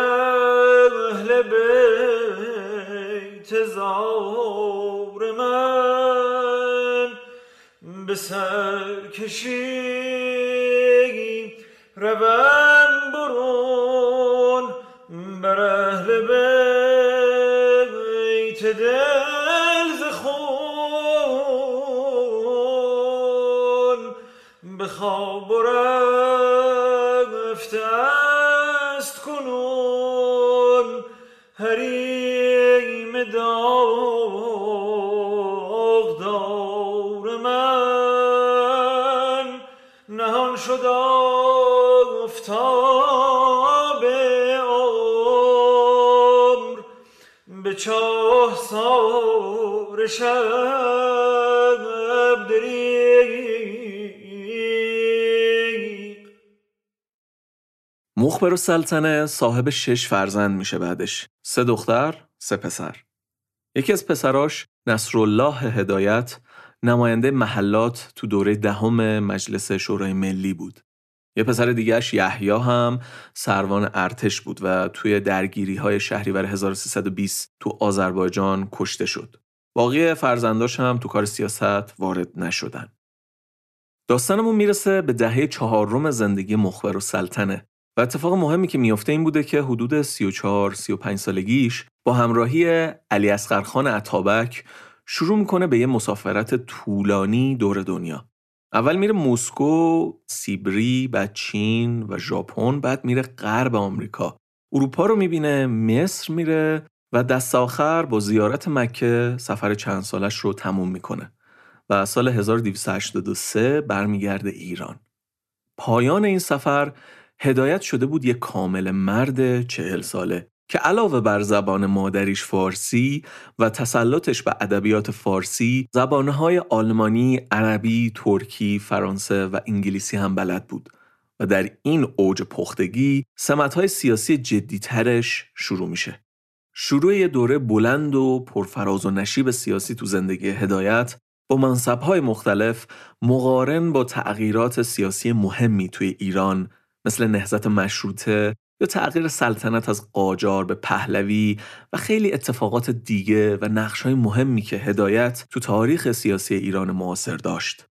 اهل بیت زار من. به سرکشی روم برون بر اهل بیت دل ز خون. به خواب رفته است کنون حریم به داغدار من نهان شد آفتاب عمر به چاه سار شب دریغ. مخبرالسلطنه صاحب 6 فرزند میشه بعدش، 3 دختر 3 پسر. یکی از پسراش نصرالله هدایت نماینده محلات تو دوره 10 مجلس شورای ملی بود. یه پسر دیگرش یحیی هم سروان ارتش بود و توی درگیری‌های شهریور 1320 تو آذربایجان کشته شد. باقی فرزنداش هم تو کار سیاست وارد نشدن. داستانمون میرسه به دهه 4 زندگی مخبرالسلطنه. و اتفاق مهمی که میفته این بوده که حدود 34-35 سالگیش با همراهی علی اصغرخان اتابک شروع میکنه به یه مسافرت طولانی دور دنیا. اول میره مسکو، سیبری، بعد چین و ژاپن، بعد میره غرب آمریکا. اروپا رو میبینه، مصر میره و دست آخر با زیارت مکه سفر چند سالش رو تموم میکنه و سال 1283 برمیگرده ایران. پایان این سفر هدایت شده بود یک کامل مرد 40 ساله که علاوه بر زبان مادریش فارسی و تسلطش به ادبیات فارسی، زبانهای آلمانی، عربی، ترکی، فرانسه و انگلیسی هم بلد بود و در این اوج پختگی سمت‌های سیاسی جدی‌ترش شروع میشه. شروع یه دوره بلند و پرفراز و نشیب سیاسی تو زندگی هدایت با منصب‌های مختلف مقارن با تغییرات سیاسی مهمی توی ایران، مثل نهضت مشروطه یا تغییر سلطنت از قاجار به پهلوی و خیلی اتفاقات دیگه و نقش‌های مهمی که هدایت تو تاریخ سیاسی ایران معاصر داشت.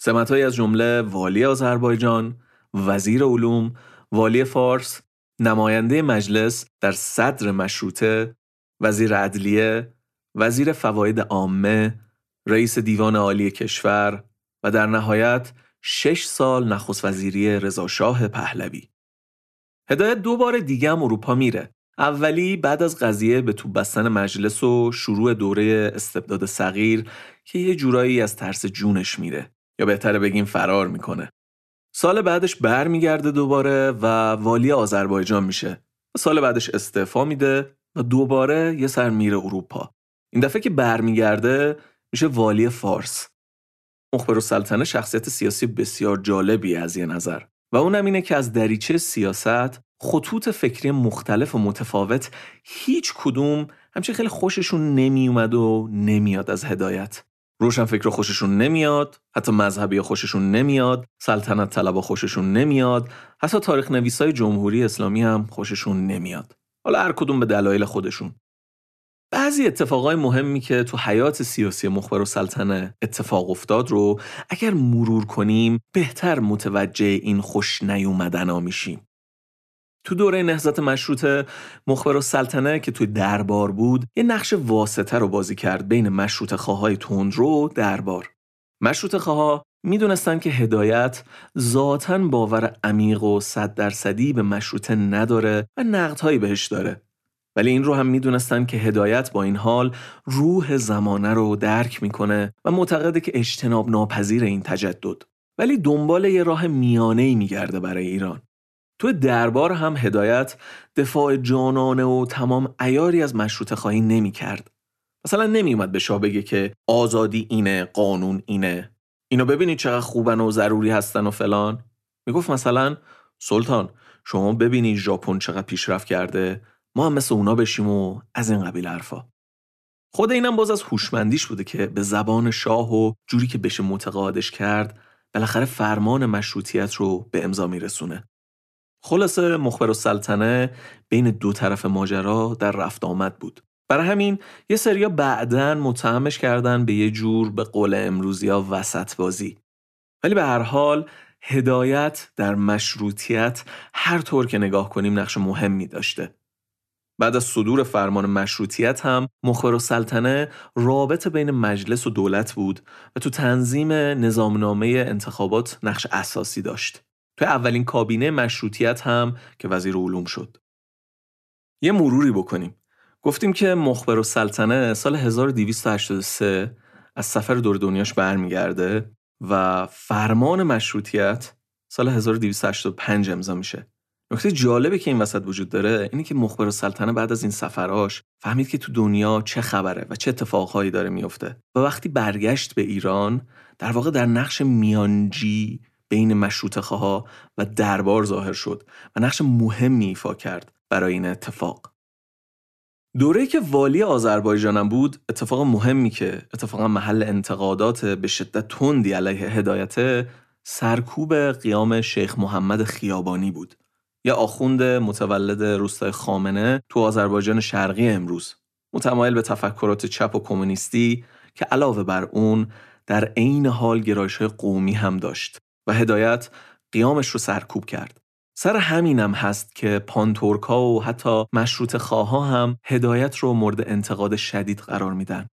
سمت‌هایی از جمله والی آذربایجان، وزیر علوم، والی فارس، نماینده مجلس در صدر مشروطه، وزیر عدلیه، وزیر فواید عامه، رئیس دیوان عالی کشور و در نهایت 6 سال نخست وزیری رضا شاه پهلوی. هدایت 2 بار دیگه هم اروپا میره. اولی بعد از قضیه به توپ بستن مجلس و شروع دوره استبداد صغیر که یه جورایی از ترس جونش میره، یا بهتره بگیم فرار میکنه. سال بعدش برمیگرده دوباره و والی آذربایجان میشه. سال بعدش استعفا میده و دوباره یه سر میره اروپا. این دفعه که برمیگرده میشه والی فارس. مخبرالسلطنه شخصیت سیاسی بسیار جالبی از یه نظر و اونم اینه که از دریچه سیاست خطوط فکری مختلف و متفاوت هیچ کدوم همچین خیلی خوششون نمی اومد و نمیاد از هدایت. روشن فکر خوششون نمیاد، حتی مذهبی خوششون نمیاد، سلطنت طلبا خوششون نمیاد، حتی تاریخ نویسای جمهوری اسلامی هم خوششون نمیاد. حالا هر کدوم به دلایل خودشون. بعضی اتفاقای مهمی که تو حیات سیاسی مخبرالسلطنه اتفاق افتاد رو اگر مرور کنیم بهتر متوجه این خوش نیومدنا میشیم. تو دوره نهضت مشروطه مخبرالسلطنه که توی دربار بود یه نقش واسطه رو بازی کرد بین مشروطه خواهای تندرو و دربار. مشروطه خواها میدونستن که هدایت ذاتاً باور عمیق و 100% به مشروطه نداره و نقدهایی بهش داره. ولی این رو هم میدونستن که هدایت با این حال روح زمانه رو درک میکنه و معتقده که اجتناب ناپذیر این تجدد، ولی دنبال یه راه میانه‌ای میگرده برای ایران. تو دربار هم هدایت دفاع جانانه و تمام عیاری از مشروطه خواهی نمیکرد. مثلا نمیومد به شاه بگه که آزادی اینه، قانون اینه، اینو ببینید چقدر خوبن و ضروری هستن و فلان. میگفت مثلا سلطان شما ببینید ژاپن چقدر پیشرفت کرده، ما هم مثل اونا بشیم و از این قبیل حرفا. خود اینم باز از هوشمندیش بوده که به زبان شاه و جوری که بشه متقاعدش کرد بالاخره فرمان مشروطیت رو به امضا میرسونه. خلاصه مخبرالسلطنه بین 2 طرف ماجرا در رفت آمد بود. برای همین یه سریا بعداً متهمش کردن به یه جور به قول امروزیا وسط بازی. ولی به هر حال هدایت در مشروطیت هر طور که نگاه کنیم نقش مهمی داشته. بعد از صدور فرمان مشروطیت هم مخبرالسلطنه رابطه بین مجلس و دولت بود و تو تنظیم نظامنامه انتخابات نقش اساسی داشت. تو اولین کابینه مشروطیت هم که وزیر علوم شد. یه مروری بکنیم. گفتیم که مخبرالسلطنه سال 1283 از سفر دور دنیاش برمیگرده و فرمان مشروطیت سال 1285 امضا میشه. نکته جالبی که این وسط وجود داره اینه که مخبرالسلطنه بعد از این سفراش فهمید که تو دنیا چه خبره و چه اتفاقهایی داره میفته و وقتی برگشت به ایران در واقع در نقش میانجی بین مشروطه‌خواها و دربار ظاهر شد و نقش مهمی ایفا کرد برای این اتفاق. دوره‌ای که والی آذربایجانم بود، اتفاق مهمی که اتفاقا محل انتقادات به شدت تندی علیه هدایت، سرکوب قیام شیخ محمد خیابانی بود، یا آخوند متولد روستای خامنه تو آذربایجان شرقی امروز، متمایل به تفکرات چپ و کمونیستی که علاوه بر اون در عین حال گرایش‌های قومی هم داشت و هدایت قیامش رو سرکوب کرد. سر همینم هست که پانتورکا و حتی مشروطه خواها هم هدایت رو مورد انتقاد شدید قرار میدن.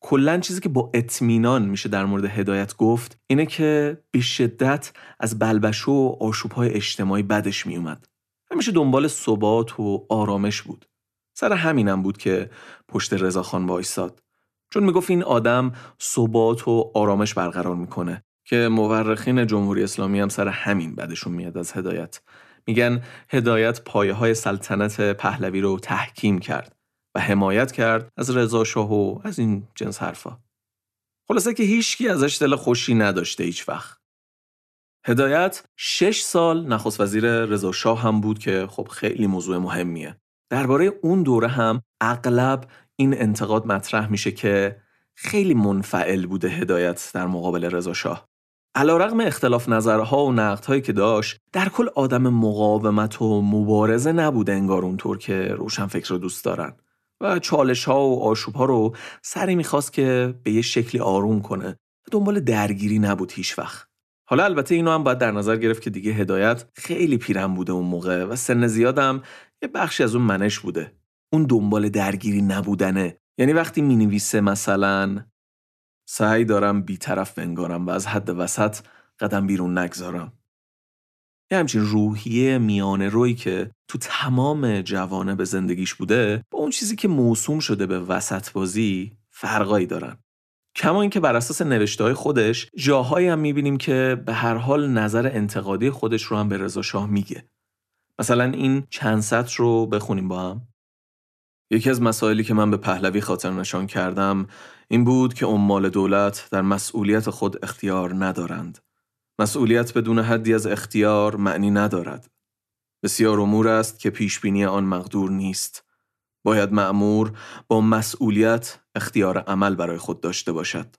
کلاً چیزی که با اطمینان میشه در مورد هدایت گفت اینه که به شدت از بلبشو و آشوب‌های اجتماعی بدش میومد. همیشه دنبال ثبات و آرامش بود. سر همینم بود که پشت رضاخان وایساد، چون میگفت این آدم ثبات و آرامش برقرار میکنه، که مورخین جمهوری اسلامی هم سر همین بدشون میاد از هدایت. میگن هدایت پایه‌های سلطنت پهلوی رو تحکیم کرد و حمایت کرد از رضا شاه و از این جنس حرفا. خلاصه که هیچکی ازش دل خوشی نداشته هیچ وقت. هدایت 6 سال نخست وزیر رضا شاه هم بود که خب خیلی موضوع مهمیه. درباره اون دوره هم اغلب این انتقاد مطرح میشه که خیلی منفعل بوده هدایت در مقابل رضا شاه. علیرغم اختلاف نظرها و نقدهایی که داشت، در کل آدم مقاومت و مبارزه نبوده انگار، اونطور که روشنفکر رو دوست دارن، و چالش‌ها و آشوب‌ها رو سری می‌خواست که به یه شکلی آروم کنه و دنبال درگیری نبود هیچ وقت. حالا البته اینو هم باید در نظر گرفت که دیگه هدایت خیلی پیرم بوده اون موقع و سن زیادم یه بخشی از اون منش بوده، اون دنبال درگیری نبودنه. یعنی وقتی می‌نویسه مثلا سعی دارم بی‌طرف بنگارم و از حد وسط قدم بیرون نگذارم، یه همچین روحیه میانه روی که تو تمام جوانه زندگیش بوده، با اون چیزی که موسوم شده به وسط بازی فرقایی دارن. کما اینکه بر اساس نوشته‌های خودش جاهایی هم می‌بینیم که به هر حال نظر انتقادی خودش رو هم به رضا شاه میگه. مثلا این چند سطر رو بخونیم با هم. یکی از مسائلی که من به پهلوی خاطر نشان کردم این بود که عمال دولت در مسئولیت خود اختیار ندارند. مسئولیت بدون حدی از اختیار معنی ندارد. بسیار امور است که پیشبینی آن مقدور نیست. باید مأمور با مسئولیت اختیار عمل برای خود داشته باشد.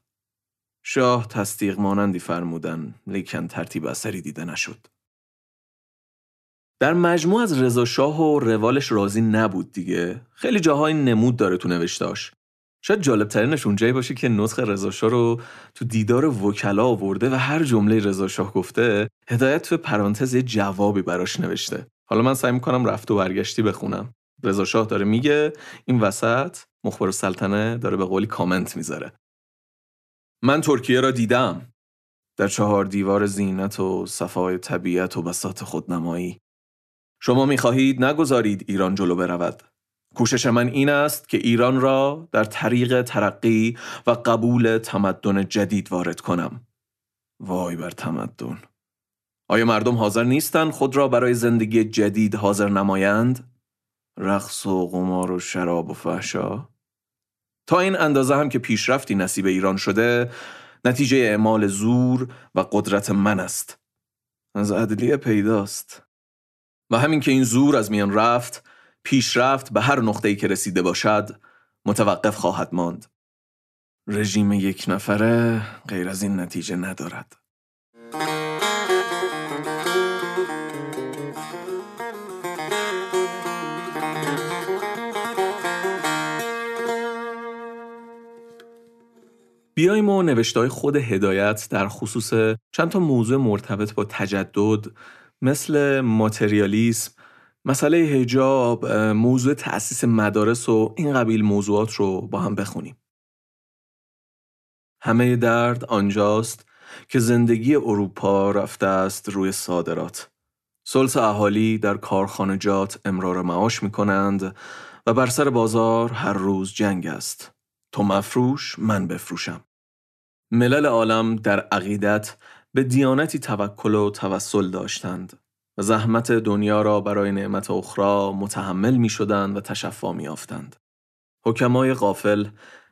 شاه تصدیق مانندی فرمودن، لیکن ترتیب اثری دیده نشد. در مجموع از رضا شاه و روالش راضی نبود دیگه. خیلی جاهای نمود داره تو نوشتاش. شاید جالب‌ترینش اونجایی باشه که نسخه رضا شاه رو تو دیدار وکلا آورده و هر جمله رضا شاه گفته، هدایت تو پرانتز یه جوابی براش نوشته. حالا من سعی می‌کنم رفت و برگشتی بخونم. رضا شاه داره میگه، این وسط مخبرالسلطنه داره به قولی کامنت میذاره. من ترکیه را دیدم، در 4 دیوار زینت و صفای طبیعت و بساط خودنمایی. شما می‌خواهید نگذارید ایران جلو برود. کوشش من این است که ایران را در طریق ترقی و قبول تمدن جدید وارد کنم. وای بر تمدن! آیا مردم حاضر نیستند خود را برای زندگی جدید حاضر نمایند؟ رقص و قمار و شراب و فحشا؟ تا این اندازه هم که پیشرفتی نصیب ایران شده، نتیجه اعمال زور و قدرت من است. از عدلیه پیداست. و همین که این زور از میان رفت، پیشرفت به هر نقطه‌ای که رسیده باشد متوقف خواهد ماند. رژیم یک نفره غیر از این نتیجه ندارد. بیاییم و نوشته‌های خود هدایت در خصوص چند تا موضوع مرتبط با تجدد مثل ماتریالیسم، مسئله حجاب، موضوع تأسیس مدارس و این قبیل موضوعات رو با هم بخونیم. همه درد آنجاست که زندگی اروپا رفته است روی صادرات. ثلث اهالی در کارخانجات امرار معاش می کنند و بر سر بازار هر روز جنگ است. تو مفروش، من بفروشم. ملل عالم در عقیدت به دیانتی توکل و توسل داشتند و زحمت دنیا را برای نعمت اخرى متحمل می شدند و تشفا می یافتند. حکمای غافل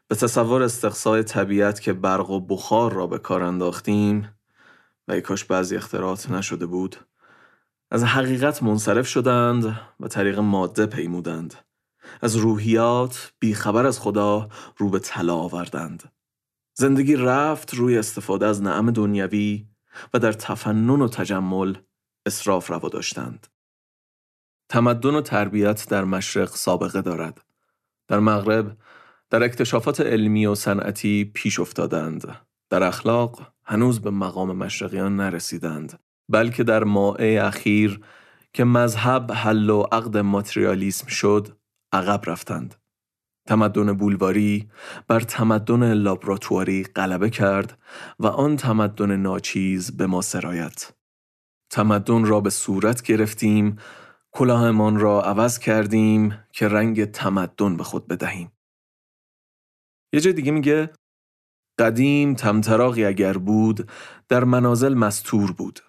به تصور استقصای طبیعت که برق و بخار را به کار انداختیم و ای کاش بعضی اختراعات نشده بود، از حقیقت منصرف شدند و طریق ماده پیمودند. از روحیات بیخبر از خدا رو به طلا آوردند. زندگی رفت روی استفاده از نعم دنیوی و در تفنن و تجمل اسراف روا داشتند. تمدن و تربیت در مشرق سابقه دارد. در مغرب در اکتشافات علمی و صنعتی پیش افتادند. در اخلاق هنوز به مقام مشرقیان نرسیدند، بلکه در مائه اخیر که مذهب حل و عقد ماتریالیسم شد عقب رفتند. تمدن بولواری بر تمدن لابراتواری غلبه کرد و آن تمدن ناچیز به ما سرایت. تمدن را به صورت گرفتیم، کلاهمان را عوض کردیم که رنگ تمدن به خود بدهیم. یه جای دیگه میگه قدیم تمتراغی اگر بود در منازل مستور بود.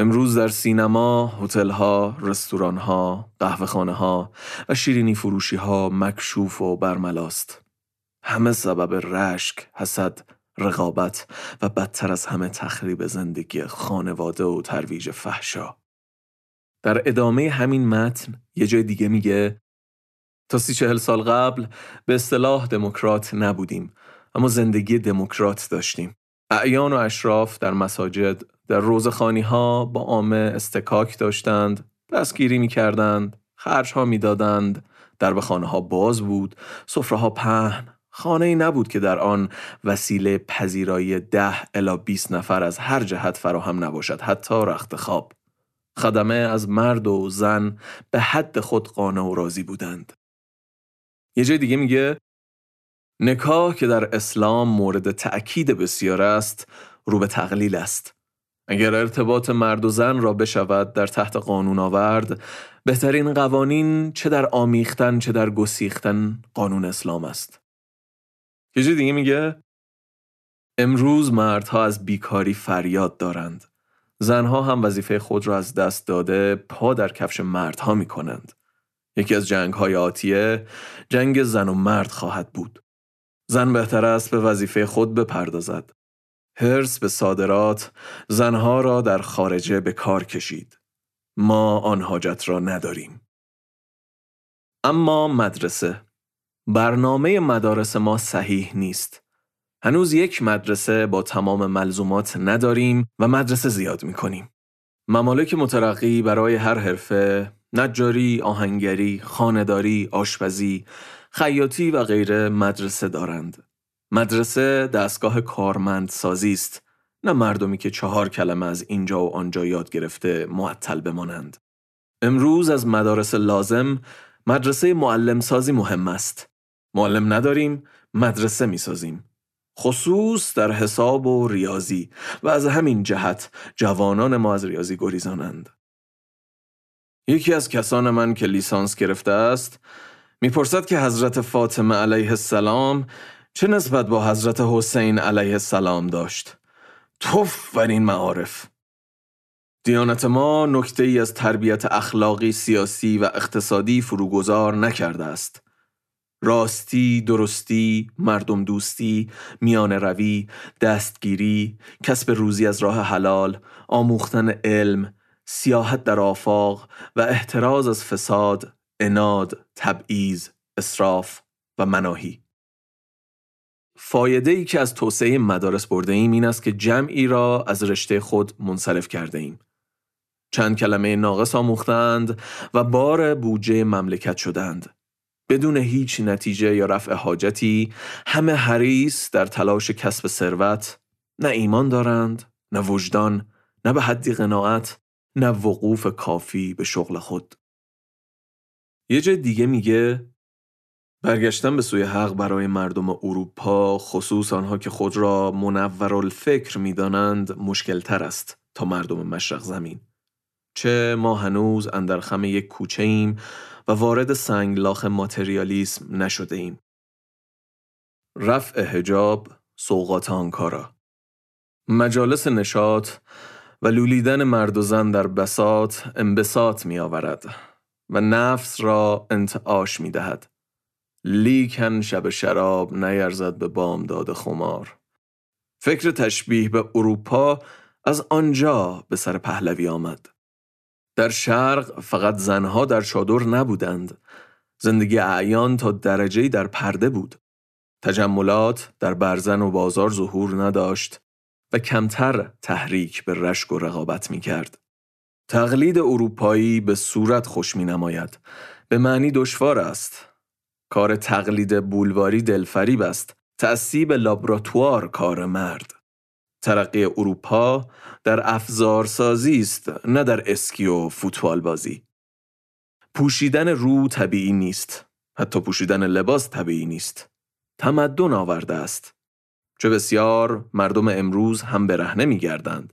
امروز در سینما، هتل‌ها، رستوران‌ها، قهوه‌خانه‌ها و شیرینی فروشی‌ها مکشوف و برملاست. همه سبب رشک، حسد، رقابت و بدتر از همه تخریب زندگی خانواده و ترویج فحشا. در ادامه همین متن یه جای دیگه میگه تا 30-40 سال قبل به اصطلاح دموکرات نبودیم، اما زندگی دموکرات داشتیم. اعیان و اشراف در مساجد، در روزخانی ها با عامه استکاک داشتند، دستگیری می کردند، خرج ها می دادند، درب خانه ها باز بود، سفره ها پهن، خانه ای نبود که در آن وسیله پذیرایی 10 الی 20 نفر از هر جهت فراهم نباشد، حتی رخت خواب. خدمه از مرد و زن به حد خود قانع و راضی بودند. یه جای دیگه میگه نکاح که در اسلام مورد تأکید بسیار است، رو به تقلیل است. اگر ارتباط مرد و زن را بشود در تحت قانون آورد، بهترین قوانین چه در آمیختن چه در گسیختن قانون اسلام است. یه چیز دیگه میگه امروز مردها از بیکاری فریاد دارند. زنها هم وظیفه خود را از دست داده پا در کفش مردها میکنند. یکی از جنگ‌های آتیه جنگ زن و مرد خواهد بود. زن بهتر است به وظیفه خود بپردازد. حرص به صادرات زنها را در خارجه به کار کشید. ما آن حاجت را نداریم. اما مدرسه. برنامه مدارس ما صحیح نیست. هنوز یک مدرسه با تمام ملزومات نداریم و مدرسه زیاد می‌کنیم. ممالک مترقی برای هر حرفه، نجاری، آهنگری، خانه‌داری، آشپزی، خیاطی و غیره مدرسه دارند. مدرسه دستگاه کارمندسازی است، نه مردمی که 4 کلمه از اینجا و آنجا یاد گرفته معطل بمانند. امروز از مدارس لازم مدرسه معلمسازی مهم است. معلم نداریم، مدرسه میسازیم. خصوص در حساب و ریاضی و از همین جهت جوانان ما از ریاضی گریزانند. یکی از کسان من که لیسانس گرفته است میپرسد که حضرت فاطمه علیه السلام چه نسبت با حضرت حسین علیه السلام داشت؟ توف بر این معارف. دیانت ما نکته ای از تربیت اخلاقی، سیاسی و اقتصادی فروگذار نکرده است. راستی، درستی، مردم دوستی، میان روی، دستگیری، کسب روزی از راه حلال، آموختن علم، سیاحت در آفاق و احتراز از فساد، عناد، تبعیض، اسراف و مناهی. فایده ای که از توسعه مدارس برده ایم این است که جمعی را از رشته خود منصرف کرده ایم. 100 کلمه ناقص آموختند و بار بودجه مملکت شدند. بدون هیچ نتیجه یا رفع حاجتی، همه حریص در تلاش کسب ثروت، نه ایمان دارند، نه وجدان، نه به حدی قناعت، نه وقوف کافی به شغل خود. یه جای دیگه میگه برگشتن به سوی حق برای مردم اروپا، خصوص آنها که خود را منورالفکر می‌دانند، مشکل‌تر است تا مردم مشرق زمین. چه ما هنوز اندر خم یک کوچه‌ایم و وارد سنگلاخ ماتریالیسم نشده ایم. رفع حجاب، سوغات آنکارا، مجالس نشاط و لولیدن مرد و زن در بساط انبساط می آورد و نفس را انتعاش می دهد. لیکن شب شراب نیرزد به بامداد خمار. فکر تشبیه به اروپا از آنجا به سر پهلوی آمد. در شرق فقط زنها در چادر نبودند. زندگی اعیان تا درجه‌ای در پرده بود. تجملات در برزن و بازار ظهور نداشت و کمتر تحریک به رشک و رقابت می کرد. تقلید اروپایی به صورت خوش می نماید. به معنی دشوار است. کار تقلید بولواری دلفریب است. تعصیب لابراتوار کار مرد. ترقی اروپا در افزارسازی است، نه در اسکی و فوتبال بازی. پوشیدن رو طبیعی نیست. حتی پوشیدن لباس طبیعی نیست. تمدن آورده است. چه بسیار مردم امروز هم برهنه می گردند.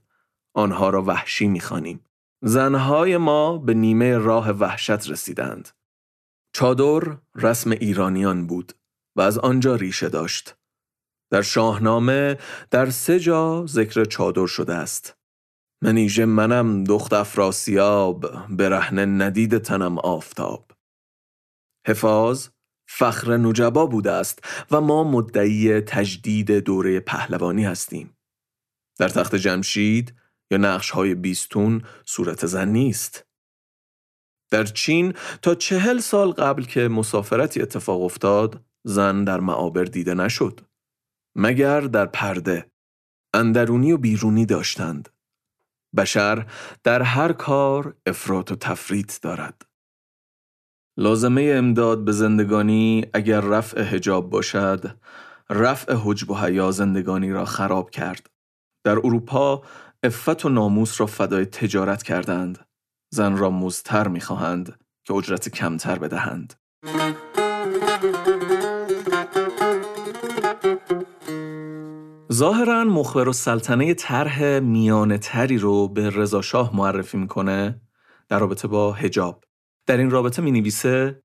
آنها را وحشی می خوانیم. زنهای ما به نیمه راه وحشت رسیدند. چادر رسم ایرانیان بود و از آنجا ریشه داشت. در شاهنامه در 3 جا ذکر چادر شده است. منیژه منم دخت افراسیاب، برهنه ندید تنم آفتاب. حفاظ فخر نجبا بوده است و ما مدعی تجدید دوره پهلوانی هستیم. در تخت جمشید یا نقش‌های بیستون صورت زن نیست. در چین تا 40 سال قبل که مسافرتی اتفاق افتاد، زن در معابر دیده نشد. مگر در پرده، اندرونی و بیرونی داشتند. بشر در هر کار افراط و تفریط دارد. لازمه امداد به زندگانی اگر رفع حجاب باشد، رفع حجب و حیا زندگانی را خراب کرد. در اروپا عفت و ناموس را فدای تجارت کردند. زن را مزدتر می‌خواهند که اجرت کمتر بدهند. ظاهراً مخبرالسلطنه طرح میانه تری رو به رضا شاه معرفی میکنه در رابطه با حجاب. در این رابطه می نویسه: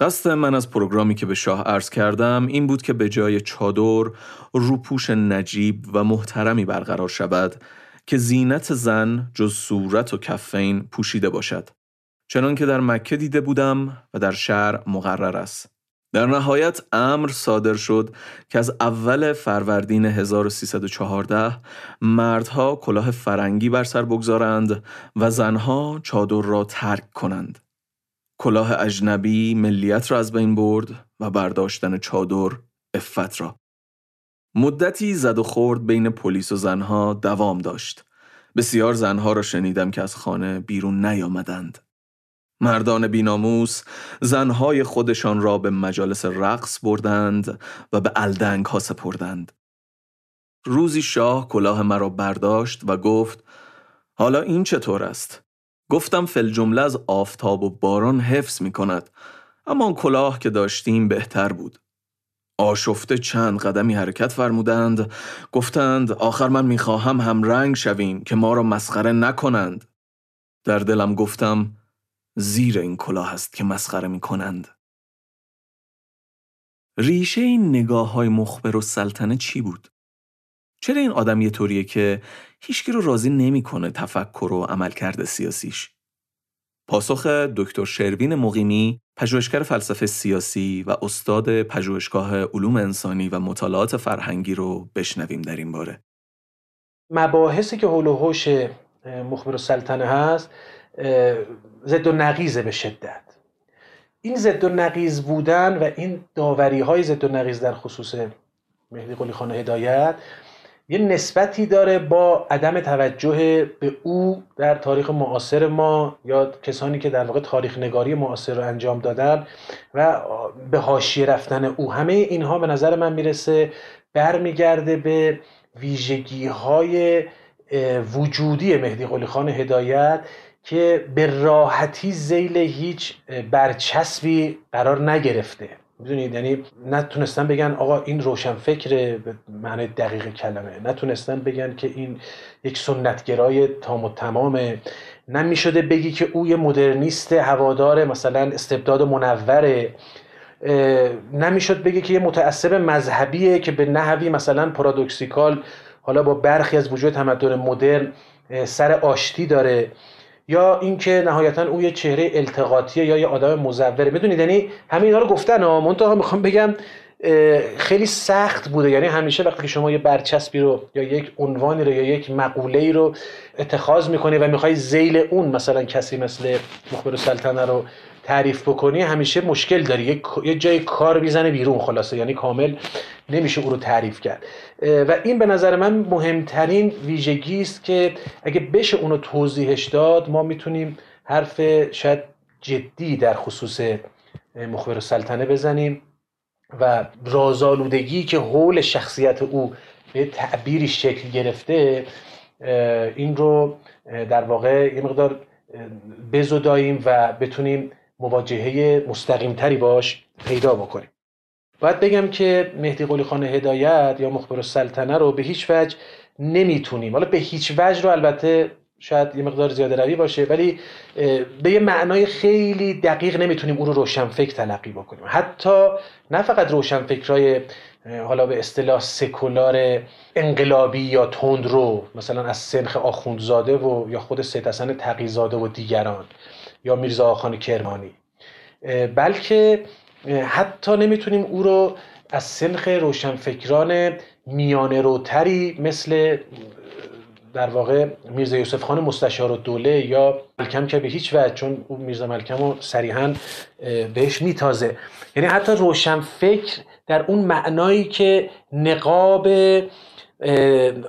قصد من از پروگرامی که به شاه عرض کردم این بود که به جای چادر، روپوش نجیب و محترمی برقرار شود که زینت زن جز صورت و کفین پوشیده باشد، چنان که در مکه دیده بودم و در شرع مقرر است. در نهایت امر صادر شد که از اول فروردین 1314 مردها کلاه فرنگی بر سر بگذارند و زنها چادر را ترک کنند. کلاه اجنبی ملیت را از بین برد و برداشتن چادر عفت را. مدتی زد و خورد بین پلیس و زنها دوام داشت. بسیار زنها را شنیدم که از خانه بیرون نیامدند. مردان بیناموس زنهای خودشان را به مجالس رقص بردند و به الدنگ ها سپردند. روزی شاه کلاه مرا برداشت و گفت: حالا این چطور است؟ گفتم فل جمله از آفتاب و باران حفظ می کند، اما آن کلاه که داشتیم بهتر بود. آشفته چند قدمی حرکت فرمودند. گفتند آخر من می خواهم هم رنگ شویم که ما را مسخره نکنند. در دلم گفتم زیر این کلاه است که مسخره می کنند. ریشه این نگاه های مخبرالسلطنه چی بود؟ چرا این آدم یه طوریه که هیچکی رو راضی نمی کنه تفکر و عملکرد سیاسیش؟ پاسخ دکتر شروین مقیمی، پژوهشگر فلسفه سیاسی و استاد پژوهشگاه علوم انسانی و مطالعات فرهنگی رو بشنویم در این باره. مباحثی که حول و حوش مخبرالسلطنه هست ضد و نقیزه به شدت. این ضد و نقیز بودن و این داوری‌های ضد و نقیز در خصوص مهدی قلی خان هدایت یه نسبتی داره با عدم توجه به او در تاریخ معاصر ما یا کسانی که در واقع تاریخ نگاری معاصر رو انجام دادن و به حاشیه رفتن او. همه اینها به نظر من میرسه برمیگرده به ویژگی‌های وجودی مهدی قلی خان هدایت که به راحتی ذیل هیچ برچسبی قرار نگرفته. میدونید، یعنی نتونستن بگن آقا این روشنفکره به معنی دقیق کلمه، نتونستن بگن که این یک سنتگرای تام و تمامه، نمیشده بگی که او یه مدرنیست هوادار مثلا استبداد منوره، نمیشد بگی که یه متعصب مذهبیه که به نحوی مثلا پارادوکسیکال حالا با برخی از وجوه تمدن مدرن سر آشتی داره، یا اینکه نهایتاً او یه چهره التقاطیه یا یه آدم مزوره. میدونید یعنی همه اینا رو گفتن ها، منتها میخوام بگم خیلی سخت بوده. یعنی همیشه وقتی شما یه برچسبی رو یا یک عنوانی رو یا یک مقوله‌ای رو اتخاذ می‌کنی و می‌خوای ذیل اون مثلا کسی مثل مخبرالسلطنه رو تعریف بکنی، همیشه مشکل داری، یه جای کار میزنه بیرون خلاصه، یعنی کامل نمیشه او رو تعریف کرد. و این به نظر من مهمترین ویژگی است که اگه بشه اون رو توضیحش داد، ما میتونیم حرف شاید جدی در خصوص مخبرالسلطنه بزنیم و رازآلودگی که حول شخصیت او به تعبیری شکل گرفته این رو در واقع یه مقدار بزداییم و بتونیم مواجهه مستقیمتری باش پیدا بکنیم. باید بگم که مهدی قلی خان هدایت یا مخبرالسلطنه رو به هیچ وجه نمیتونیم، حالا به هیچ وجه رو البته شاید یه مقدار زیاده روی باشه، ولی به یه معنای خیلی دقیق نمیتونیم اون رو روشنفکر تلقی بکنیم. حتی نه فقط روشنفکرای حالا به اصطلاح سکولار انقلابی یا تندرو، مثلا از سنخ آخوندزاده و یا خود سید حسن تقی‌زاده و دیگران یا میرزا آخان کرمانی، بلکه حتی نمیتونیم او رو از سنخ روشنفکران میانه روتری مثل در واقع میرزا یوسف خان مستشار الدوله یا ملکم که به هیچ وجه، چون اون میرزا ملکم رو صریحاً بهش میتازه، یعنی حتی روشنفکر در اون معنایی که نقاب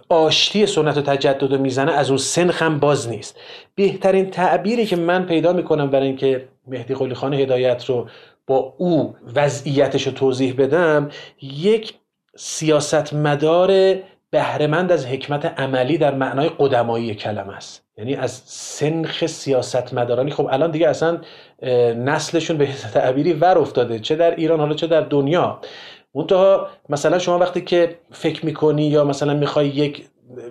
آشتی سنت و تجدد رو میزنه از اون سنخ هم باز نیست. بهترین تعبیری که من پیدا میکنم برای اینکه مهدی قلی خان هدایت رو با او وضعیتش رو توضیح بدم، یک سیاستمدار بهره‌مند از حکمت عملی در معنای قدمایی کلمه است. یعنی از سنخ سیاستمدارانی، خب الان دیگه اصلا نسلشون به تعبیری ور افتاده، چه در ایران حالا چه در دنیا. منتها مثلا شما وقتی که فکر میکنی یا مثلا میخوای یک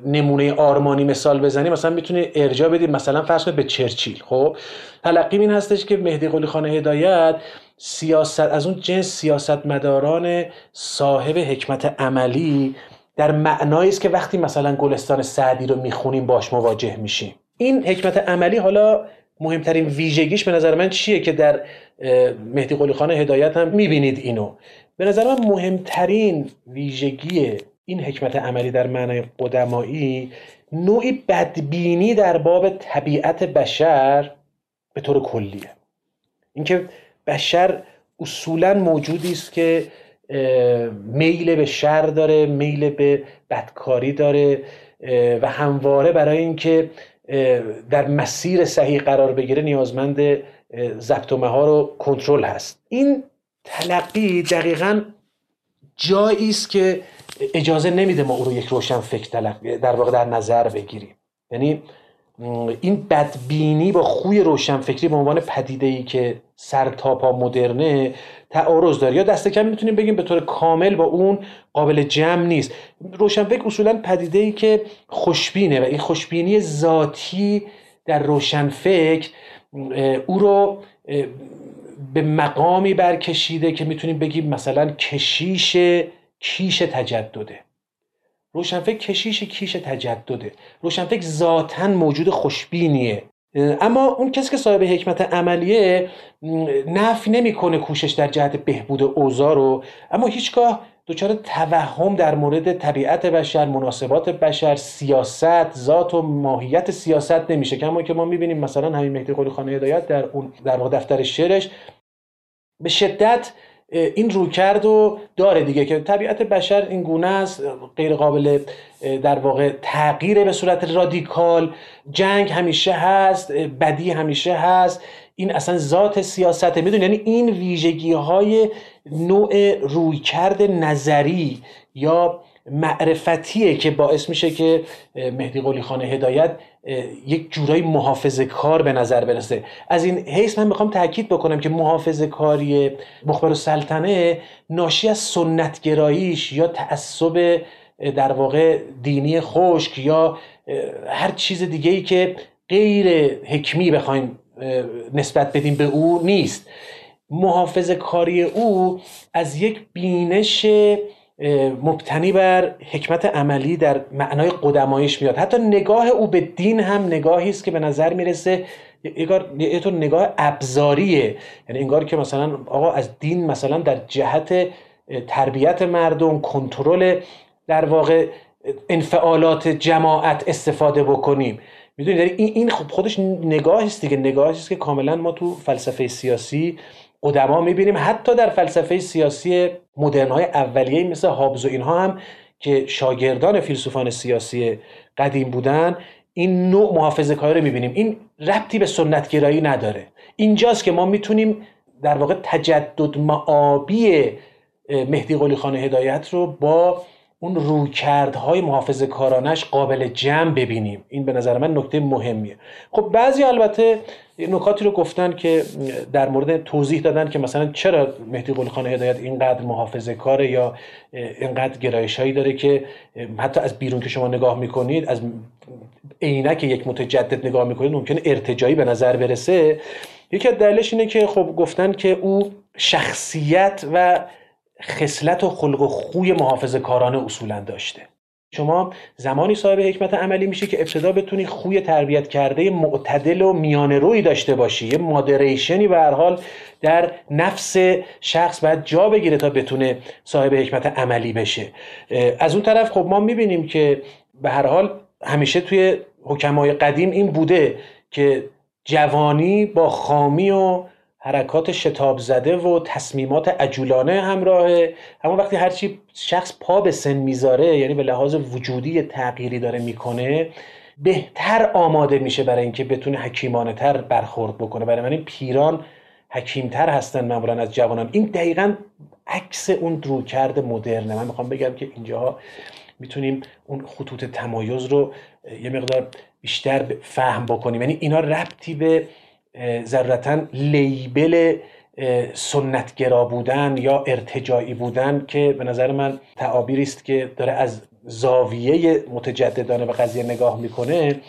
نمونه آرمانی مثال بزنی، مثلا میتونی ارجاع بدی مثلا فرض کن به چرچیل. خب تلقیم این هستش که مهدی قلی خان هدایت سیاست از اون جنس سیاستمداران صاحب حکمت عملی در معنایی است که وقتی مثلا گلستان سعدی رو میخونیم باش مواجه میشیم. این حکمت عملی حالا مهمترین ویژگیش به نظر من چیه که در مهدی قلی خان هدایت هم میبینید اینو. به نظر من مهمترین ویژگی این حکمت عملی در معنای قدمایی، نوعی بدبینی در باب طبیعت بشر به طور کلیه. اینکه بشر اصولاً موجودی است که میل به شر داره، میل به بدکاری داره و همواره برای اینکه در مسیر صحیح قرار بگیره نیازمند ضبط و مهار و کنترل هست. این تلقی دقیقاً جایی است که اجازه نمیده ما او رو یک روشنفکر در واقع در نظر بگیریم. یعنی این بدبینی با خوی روشنفکری به عنوان پدیده‌ای که سر تا پا مدرنه تعارض داره، یا دست کم میتونیم بگیم به طور کامل با اون قابل جمع نیست. روشنفکر اصولا پدیده‌ای که خوشبینه و این خوشبینی ذاتی در روشنفکر او رو به مقامی برکشیده که میتونیم بگیم مثلا کشیش تجدده. روشنفکر کشیش تجدده، روشنفکر ذاتاً موجود خوشبینیه، اما اون کسی که صاحب حکمت عملیه نفی نمیکنه کوشش در جهت بهبود اوضاع رو، اما هیچگاه دچار توهم در مورد طبیعت بشر، مناسبات بشر، سیاست، ذات و ماهیت سیاست نمیشه. کما که ما میبینیم مثلا همین مهدی قلی خان هدایت در اون در واقع دفتر شعرش به شدت این رویکرد رو داره دیگه که طبیعت بشر این گونه است، غیر قابل در واقع تغییر به صورت رادیکال، جنگ همیشه هست، بدی همیشه هست، این اصلا ذات سیاسته. میدونی یعنی این ویژگی های نوع رویکرد نظری یا معرفتیه که باعث میشه که مهدی قلی خان هدایت یک جورایی محافظه کار به نظر برسه. از این حیث من میخوام تاکید بکنم که محافظه کاری مخبرالسلطنه ناشی از سنتگراییش یا تعصب در واقع دینی خشک یا هر چیز دیگه‌ای که غیر حکمی بخوایم نسبت بدیم به او نیست. محافظه کاری او از یک بینش مبتنی بر حکمت عملی در معنای قدمایش میاد. حتی نگاه او به دین هم نگاهی است که به نظر میرسه یه طور نگاه ابزاریه، یعنی انگار که مثلا آقا از دین مثلا در جهت تربیت مردم، کنترل در واقع انفعالات جماعت استفاده بکنیم. میدونید این خودش نگاهی است دیگه، نگاهی است که کاملا ما تو فلسفه سیاسی قدما میبینیم، حتی در فلسفه سیاسی مدرن‌های اولیه مثل هابز و اینها هم که شاگردان فیلسوفان سیاسی قدیم بودن این نوع محافظه‌کاری رو میبینیم. این ربطی به سنت‌گرایی نداره. اینجاست که ما میتونیم در واقع تجدد معابی مهدی قلی خان هدایت رو با اون رویکردهای محافظه‌کارانش قابل جمع ببینیم. این به نظر من نکته مهمیه. خب بعضی البته نکاتی رو گفتن که در مورد توضیح دادن که مثلا چرا مهدی قلی خان هدایت اینقدر محافظه‌کاره یا اینقدر گرایشایی داره که حتی از بیرون که شما نگاه میکنید، از عینک یک متجدد نگاه میکنید، ممکنه ارتجاعی به نظر برسه. یکی از دلایلش اینه که خب گفتن که او شخصیت و خصلت و خلق و خوی محافظه‌کارانه اصولا داشته. شما زمانی صاحب حکمت عملی میشه که ابتدا بتونی خوی تربیت کرده معتدل و میانه روی داشته باشی، یه مادریشنی به هر حال در نفس شخص باید جا بگیره تا بتونه صاحب حکمت عملی بشه. از اون طرف خب ما میبینیم که به هر حال همیشه توی حکمای قدیم این بوده که جوانی با خامی و حرکات شتاب زده و تصمیمات عجولانه همراهه، اما وقتی هرچی شخص پا به سن میذاره، یعنی به لحاظ وجودی تغییری داره میکنه، بهتر آماده میشه برای اینکه بتونه حکیمانه تر برخورد بکنه. برای من این پیران حکیمتر هستن معمولا از جوانان. این دقیقاً عکس اون رویکرد مدرنه. من میخوام بگم که اینجاها میتونیم اون خطوط تمایز رو یه مقدار بیشتر فهم بکنیم. یعنی اینا ربطی به ضرورتاً لیبل سنتگرا بودن یا ارتجاعی بودن که به نظر من تعابیری است که داره از زاویه متجددانه به قضیه نگاه میکنه،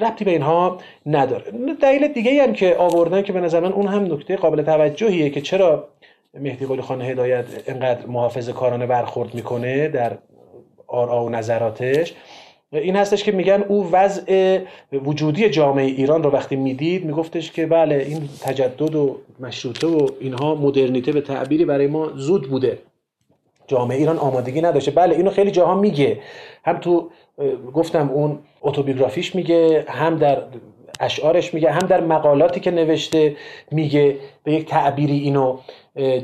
ربطی به اینها نداره. دلیل دیگه‌ای هم که آوردن که به نظر من اون هم نکته قابل توجهیه که چرا مهدی قلی خان هدایت اینقدر محافظه‌کارانه برخورد میکنه در آرا و نظراتش، این هستش که میگن او وضع وجودی جامعه ایران رو وقتی میدید میگفتش که بله این تجدد و مشروطه و اینها مدرنیته به تعبیری برای ما زود بوده، جامعه ایران آمادگی نداشته. بله اینو خیلی جاها میگه، هم تو گفتم اون اتوبیوگرافیش میگه، هم در اشعارش میگه، هم در مقالاتی که نوشته میگه به یک تعبیری اینو.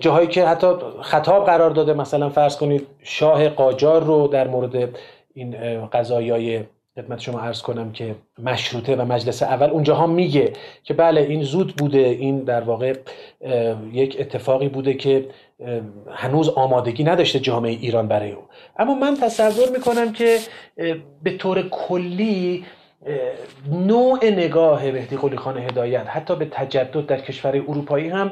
جاهایی که حتی خطاب قرار داده، مثلا فرض کنید شاه قاجار رو در مورد این قضایای خدمت شما عرض کنم که مشروطه و مجلس اول، اونجاها میگه که بله این زود بوده، این در واقع یک اتفاقی بوده که هنوز آمادگی نداشته جامعه ایران برای او. اما من تصور میکنم که به طور کلی نوع نگاه مهدی قلی خان هدایت حتی به تجدد در کشورهای اروپایی هم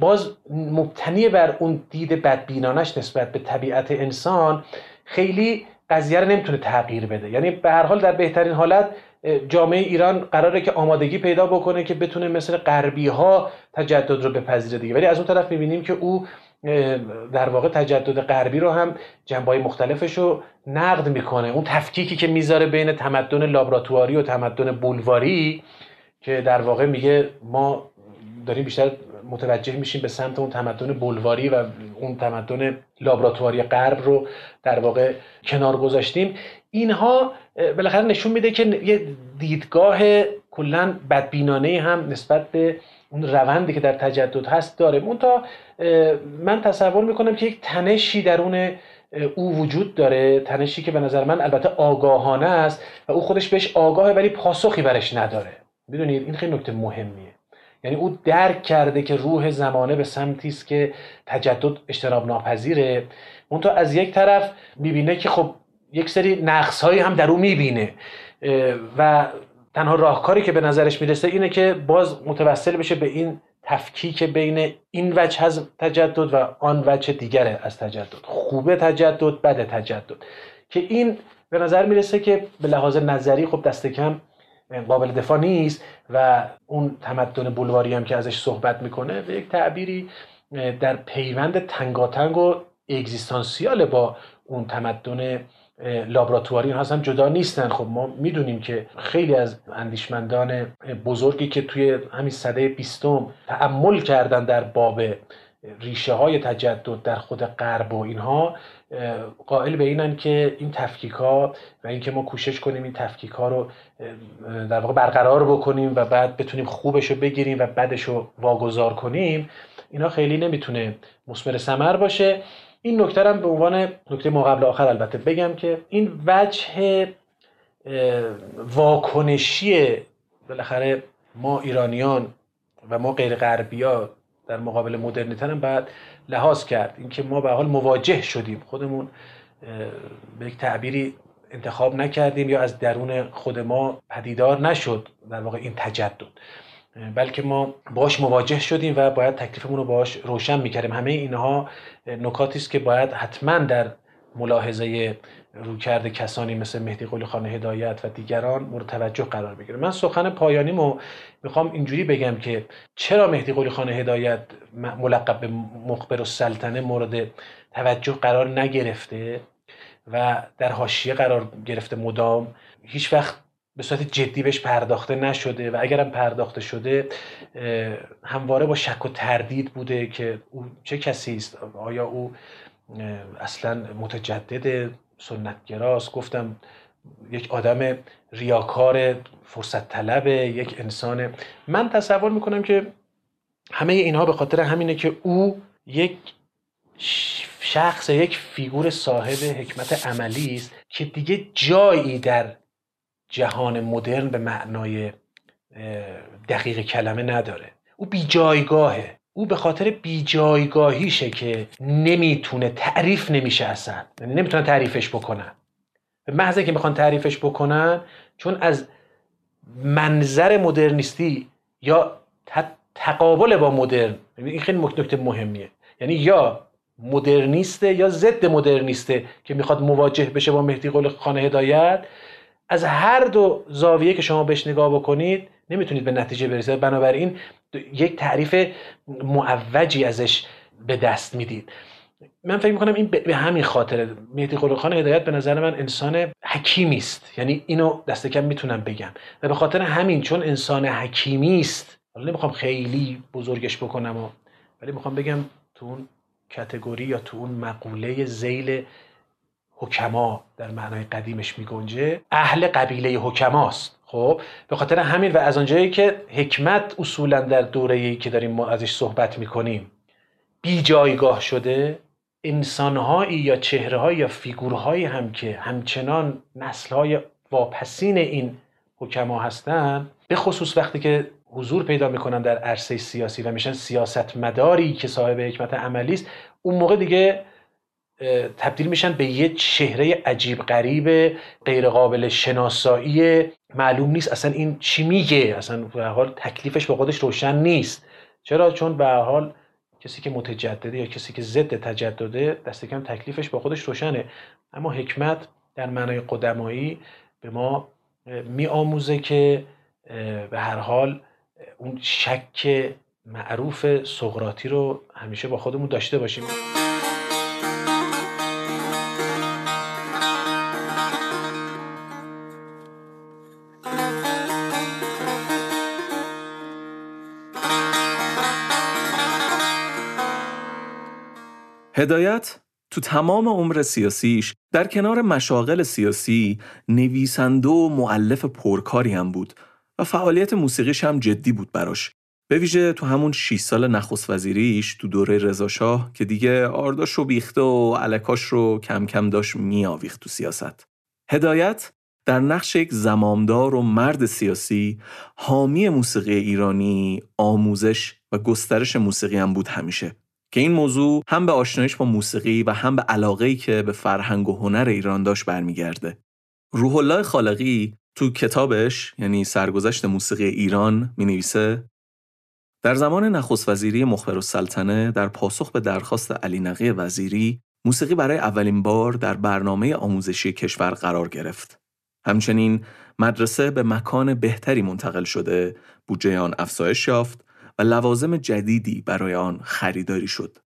باز مبتنی بر اون دید بدبینانش نسبت به طبیعت انسان، خیلی قضیه رو نمیتونه تغییر بده. یعنی به هر حال در بهترین حالت جامعه ایران قراره که آمادگی پیدا بکنه که بتونه مثل غربی ها تجدد رو بپذیره دیگه، ولی از اون طرف میبینیم که او در واقع تجدد غربی رو هم جنبه‌های مختلفش رو نقد میکنه. اون تفکیکی که میذاره بین تمدن لابراتواری و تمدن بولواری که در واقع میگه ما داریم بیشتر متوجه میشیم به سمت اون تمدن بولواری و اون تمدن لابراتواری غرب رو در واقع کنار گذاشتیم، اینها بالاخره نشون میده که یه دیدگاه کلا بدبینانه هم نسبت به اون روندی که در تجدد هست داره. اونتا من تصور میکنم که یک تنشی درون او وجود داره، تنشی که به نظر من البته آگاهانه است و او خودش بهش آگاهه ولی پاسخی برش نداره. میدونید این خیلی نکته مهمیه، یعنی او درک کرده که روح زمانه به سمتی است که تجدد اجتناب ناپذیره، منتها از یک طرف میبینه که خب یک سری نقص‌هایی هم در او میبینه و تنها راهکاری که به نظرش میرسه اینه که باز متوسل بشه به این تفکیک بین این وجه از تجدد و آن وجه دیگره از تجدد، خوبه تجدد، بده تجدد، که این به نظر میرسه که به لحاظ نظری خب دست کم قابل دفاع نیست و اون تمدن بولواری هم که ازش صحبت میکنه به یک تعبیری در پیوند تنگاتنگ و اگزیستانسیال با اون تمدن لابراتواری هست هم جدا نیستن. خب ما میدونیم که خیلی از اندیشمندان بزرگی که توی همین سده 20 تأمل کردن در باب ریشه های تجدد در خود غرب و اینها قائل به اینن که این تفکیک ها و اینکه ما کوشش کنیم این تفکیک ها رو در واقع برقرار بکنیم و بعد بتونیم خوبش رو بگیریم و بدش رو واگذار کنیم، اینا خیلی نمیتونه مثمر ثمر باشه. این نکته هم به عنوان نکته ما قبل آخر البته بگم که این وجه واکنشی بالاخره ما ایرانیان و ما غیر غربی‌ها در مقابل مدرنیته هم بعد لحاظ کرد، اینکه ما به حال مواجه شدیم، خودمون به یک تعبیری انتخاب نکردیم یا از درون خود ما پدیدار نشد در واقع این تجدد، بلکه ما باش مواجه شدیم و باید تکلیفمون رو باش روشن میکردیم. همه اینها نکاتی است که باید حتما در ملاحظه رویکرد کسانی مثل مهدی قلی خان هدایت و دیگران مورد توجه قرار بگیره. من سخن پایانیمو میخوام اینجوری بگم که چرا مهدی قلی خان هدایت ملقب به مخبرالسلطنه مورد توجه قرار نگرفته و در حاشیه قرار گرفته، مدام هیچ وقت به صورت جدی بهش پرداخته نشده و اگرم پرداخته شده همواره با شک و تردید بوده که او چه کسی است، آیا او اصلا متجدد سنتگراست، گفتم یک آدم ریاکار فرصت طلبه، یک انسان. من تصور میکنم که همه اینها به خاطر همینه که او یک شخص، یک فیگور صاحب حکمت عملی است که دیگه جایی در جهان مدرن به معنای دقیق کلمه نداره. او بی جایگاهه، او به خاطر بی جایگاهیشه که نمیتونه تعریف نمیشه اصلا، یعنی نمیتونن تعریفش بکنن، به محض که میخوان تعریفش بکنن چون از منظر مدرنیستی یا تقابل با مدرن، این خیلی نکته مهمیه، یعنی یا مدرنیسته یا ضد مدرنیسته که میخواد مواجه بشه با مهدی قلی خان هدایت، از هر دو زاویه که شما بهش نگاه بکنید نمیتونید به نتیجه برسید، بنابراین یک تعریف معوجی ازش به دست میدید. من فکر میکنم این به همین خاطره مهدی قلی خان هدایت به نظر من انسان حکیمی است، یعنی اینو دست کم میتونم بگم و به خاطر همین چون انسان حکیمی است، حالا نمیخوام خیلی بزرگش بکنم ولی میخوام بگم تو اون کاتگوری یا تو اون مقوله ذیل حکما در معنای قدیمش میگنجه، اهل قبیله حکماست. خب به خاطر همین و از آنجایی که حکمت اصولا در دوره‌ای که داریم ما ازش صحبت میکنیم بی جایگاه شده، انسانهایی یا چهره‌هایی یا فیگورهایی هم که همچنان نسل‌های واپسین این حکما هستن، به خصوص وقتی که حضور پیدا میکنن در عرصه سیاسی و میشن سیاستمداری که صاحب حکمت عملی است، اون موقع دیگه تبدیل میشن به یه چهره عجیب غریب غیر قابل شناسایی، معلوم نیست اصلا این چی میگه، اصلا به حال تکلیفش با خودش روشن نیست. چرا؟ چون به حال کسی که متجدده یا کسی که ضد تجدده دست کم تکلیفش با خودش روشنه، اما حکمت در معنای قدمایی به ما میآموزه که به هر حال اون شک معروف سقراطی رو همیشه با خودمون داشته باشیم. هدایت تو تمام عمر سیاسیش در کنار مشاغل سیاسی نویسنده و مؤلف پرکاری هم بود و فعالیت موسیقیش هم جدی بود براش، به ویژه تو همون 6 سال نخست وزیریش تو دوره رضا شاه که دیگه آرداش رو بیخته و علکاش رو کم کم داشت میآویخت تو سیاست. هدایت در نقش یک زمامدار و مرد سیاسی حامی موسیقی ایرانی، آموزش و گسترش موسیقی هم بود همیشه، که این موضوع هم به آشنایش با موسیقی و هم به علاقه‌ای که به فرهنگ و هنر ایران داشت برمیگرده. روح الله خالقی تو کتابش یعنی سرگذشت موسیقی ایران مینویسه: در زمان نخست وزیری مخبرالسلطنه در پاسخ به درخواست علی نقی وزیری، موسیقی برای اولین بار در برنامه آموزشی کشور قرار گرفت. همچنین مدرسه به مکان بهتری منتقل شده، بودجه آن افزایش یافت و لوازم جدیدی برای آن خریداری شد.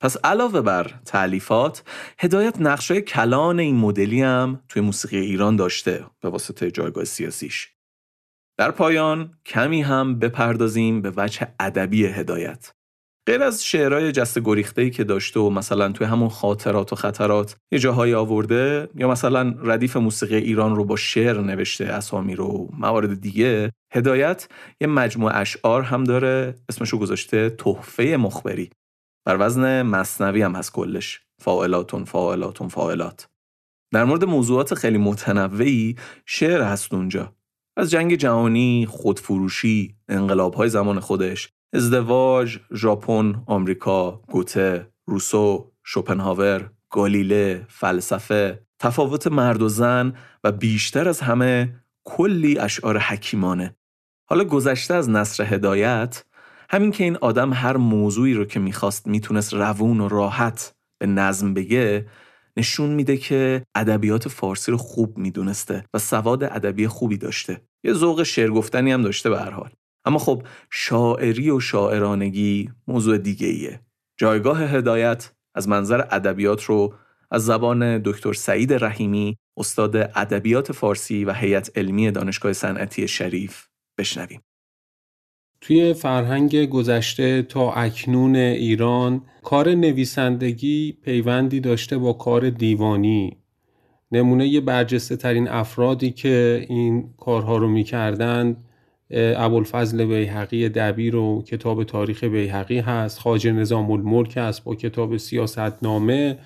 پس علاوه بر تألیفات، هدایت نقشه‌های کلان این مدلی هم توی موسیقی ایران داشته به واسطه جایگاه سیاسیش. در پایان کمی هم بپردازیم به وجه ادبی هدایت. غیر از شعرهای جسته گریخته‌ای که داشته و مثلا توی همون خاطرات و خطرات یه جاهایی آورده، یا مثلا ردیف موسیقی ایران رو با شعر نوشته، اسامی رو، موارد دیگه، هدایت یه مجموعه اشعار هم داره، اسمشو گذاشته تحفه مخبری. بر وزن مثنوی هم هست کلش، فاعلاتون فاعلاتون فاعلات. در مورد موضوعات خیلی متنوعی شعر هست اونجا، از جنگ جهانی، خودفروشی، انقلاب‌های زمان خودش، ازدواج، ژاپن، آمریکا، گوته، روسو، شوپنهاور، گالیله، فلسفه، تفاوت مرد و زن و بیشتر از همه کلی اشعار حکیمانه. حالا گذشته از نثر هدایت، همین که این آدم هر موضوعی رو که میخواست میتونست روون و راحت به نظم بگه، نشون میده که ادبیات فارسی رو خوب میدونسته و سواد ادبی خوبی داشته. یه ذوق شعر گفتنی هم داشته به هر حال. اما خب شاعری و شاعرانگی موضوع دیگه ایه. جایگاه هدایت از منظر ادبیات رو از زبان دکتر سعید رحیمی، استاد ادبیات فارسی و هیئت علمی دانشگاه صنعتی شریف بشنویم. توی فرهنگ گذشته تا اکنون ایران کار نویسندگی پیوندی داشته با کار دیوانی. نمونه برجسته ترین افرادی که این کارها رو می‌کردند ابوالفضل بیهقی دبیر و کتاب تاریخ بیهقی هست، خواجه نظام الملک هست با کتاب سیاستنامه،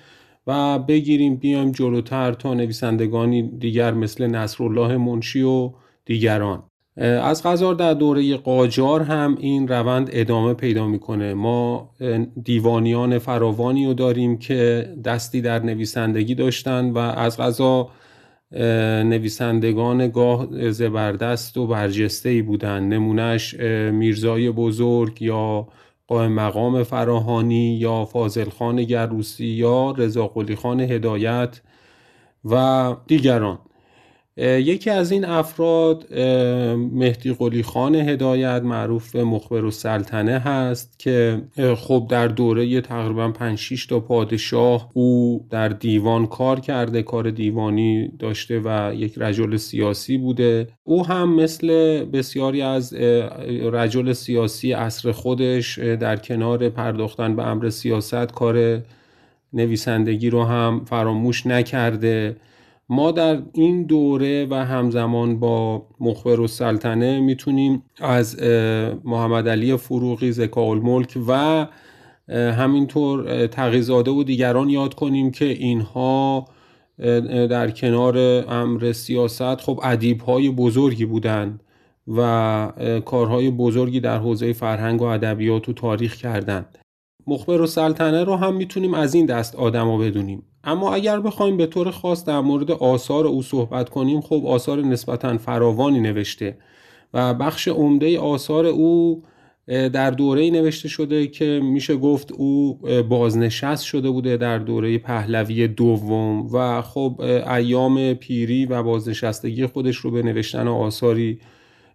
و بگیریم بیایم جلوتر تا نویسندگانی دیگر مثل نصرالله منشی و دیگران. از قضا در دوره قاجار هم این روند ادامه پیدا میکنه. ما دیوانیان فراوانی رو داریم که دستی در نویسندگی داشتن و از قضا نویسندگان گاه زبردست و برجسته‌ای بودن. نمونش میرزای بزرگ یا قائممقام فراهانی یا فاضل خان گروسی یا رضاقلی خان هدایت و دیگران. یکی از این افراد مهدی قلی خان هدایت، معروف به مخبرالسلطنه هست که خب در دوره تقریبا 5-6 تا پادشاه او در دیوان کار کرده، کار دیوانی داشته و یک رجل سیاسی بوده. او هم مثل بسیاری از رجل سیاسی عصر خودش در کنار پرداختن به امر سیاست کار نویسندگی رو هم فراموش نکرده. ما در این دوره و همزمان با مخبرالسلطنه میتونیم از محمدعلی فروغی ذکاءالملک و همینطور تقی‌زاده و دیگران یاد کنیم که اینها در کنار امر سیاست خب ادیب‌های بزرگی بودند و کارهای بزرگی در حوزه فرهنگ و ادبیات و تاریخ کردند. مخبرالسلطنه رو هم میتونیم از این دست آدما بدونیم. اما اگر بخوایم به طور خاص در مورد آثار او صحبت کنیم، خب آثار نسبتاً فراوانی نوشته و بخش عمده آثار او در دوره‌ای نوشته شده که میشه گفت او بازنشست شده بوده در دوره پهلوی دوم و خب ایام پیری و بازنشستگی خودش رو به نوشتن آثاری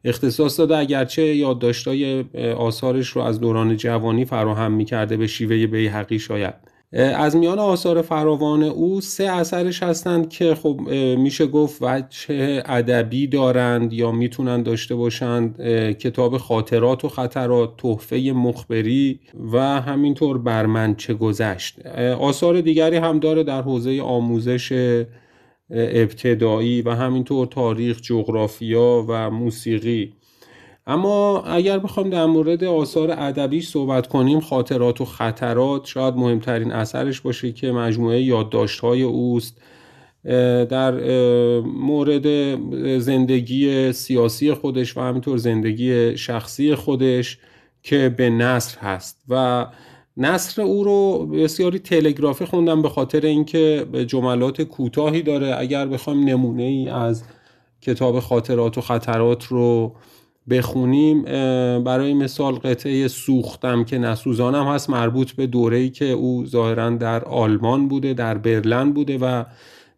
اختصاص داده، اگرچه یادداشت‌های آثارش رو از دوران جوانی فراهم می‌کرده به شیوه بیهقی شاید. از میان آثار فراوان او 3 اثرش هستند که خب میشه گفت وجه ادبی دارند یا میتونن داشته باشند: کتاب خاطرات و خطرات، تحفه مخبری و همینطور بر من چه گذشت. آثار دیگری هم داره در حوزه آموزش ابتدایی و همینطور تاریخ، جغرافیا و موسیقی. اما اگر بخوام در مورد آثار ادبی صحبت کنیم، خاطرات و خطرات شاید مهمترین اثرش باشه که مجموعه یادداشت‌های اوست در مورد زندگی سیاسی خودش و همینطور زندگی شخصی خودش که به نثر هست. و نثر او رو بسیاری تلگرافی خوندم به خاطر اینکه جملات کوتاهی داره. اگر بخوایم نمونه‌ای از کتاب خاطرات و خطرات رو بخونیم، برای مثال قطعه سوختم که نسوزانم هست، مربوط به دوره‌ای که او ظاهراً در آلمان بوده، در برلین بوده و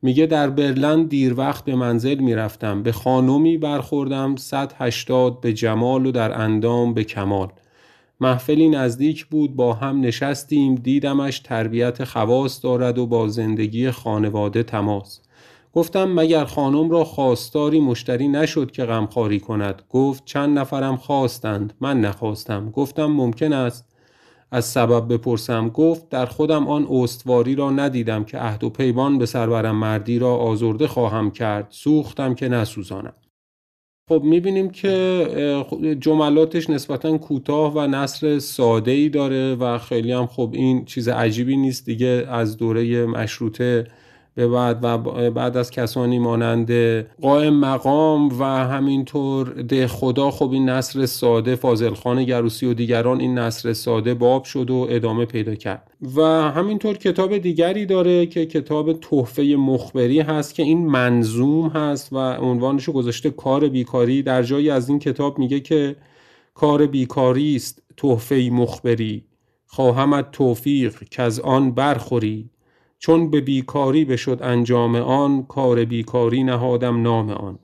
میگه در برلن دیر وقت به منزل میرفتم، به خانومی برخوردم 180 به جمال و در اندام به کمال. محفلی نزدیک بود، با هم نشستیم، دیدمش تربیت خواص دارد و با زندگی خانواده تماس. گفتم مگر خانم را خواستاری مشتری نشد که غمخواری کند؟ گفت چند نفرم خواستند، من نخواستم. گفتم ممکن است از سبب بپرسم؟ گفت در خودم آن استواری را ندیدم که عهد و پیمان به سرورم مردی را آزرده خواهم کرد، سوختم که نسوزانم. خب میبینیم که جملاتش نسبتاً کوتاه و نثر ساده‌ای داره و خیلی هم خب این چیز عجیبی نیست دیگه، از دوره مشروطه به بعد و بعد از کسانی مانند قائم مقام و همینطور ده خدا، خب این نثر ساده، فاضل خان گروسی و دیگران، این نثر ساده باب شد و ادامه پیدا کرد. و همینطور کتاب دیگری داره که کتاب تحفه مخبری هست که این منظوم هست و عنوانشو گذاشته کار بیکاری. در جایی از این کتاب میگه که کار بیکاری است تحفه مخبری، خواهمت توفیق که از آن برخوری، چون به بیکاری بشد انجام آن، کار بیکاری نهادم نام آن.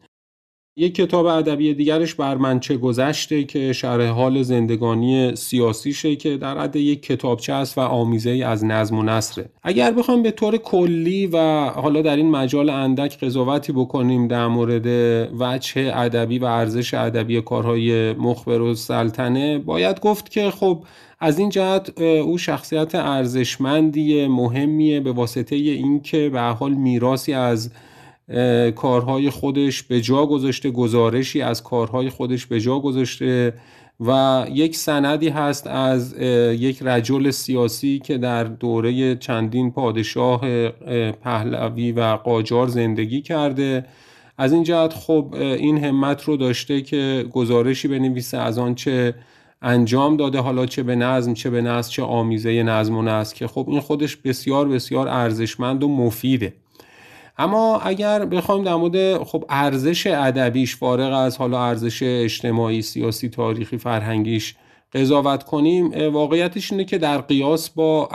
یک کتاب ادبی دیگرش بر من چه گذشته که شرح حال زندگانی سیاسیشه که در حد یک کتابچه است و آمیزه از نظم و نثره. اگر بخوام به طور کلی و حالا در این مجال اندک قضاوتی بکنیم در مورد وجه ادبی و ارزش ادبی کارهای مخبرالسلطنه، باید گفت که خب از این جهت او شخصیت ارزشمندیه، مهمیه، به واسطه این که به هر حال میراثی از کارهای خودش به جا گذاشته، گزارشی از کارهای خودش به جا گذاشته و یک سندی هست از یک رجل سیاسی که در دوره چندین پادشاه پهلوی و قاجار زندگی کرده. از این جهت خب این همت رو داشته که گزارشی بنویسه از آن چه انجام داده، حالا چه به نظم چه به نثر چه آمیزه نظم و نثر، که خب این خودش بسیار بسیار ارزشمند و مفیده. اما اگر بخوایم در مورد خب ارزش ادبیش فارغ از حالا ارزش اجتماعی، سیاسی، تاریخی، فرهنگیش قضاوت کنیم، واقعیتش اینه که در قیاس با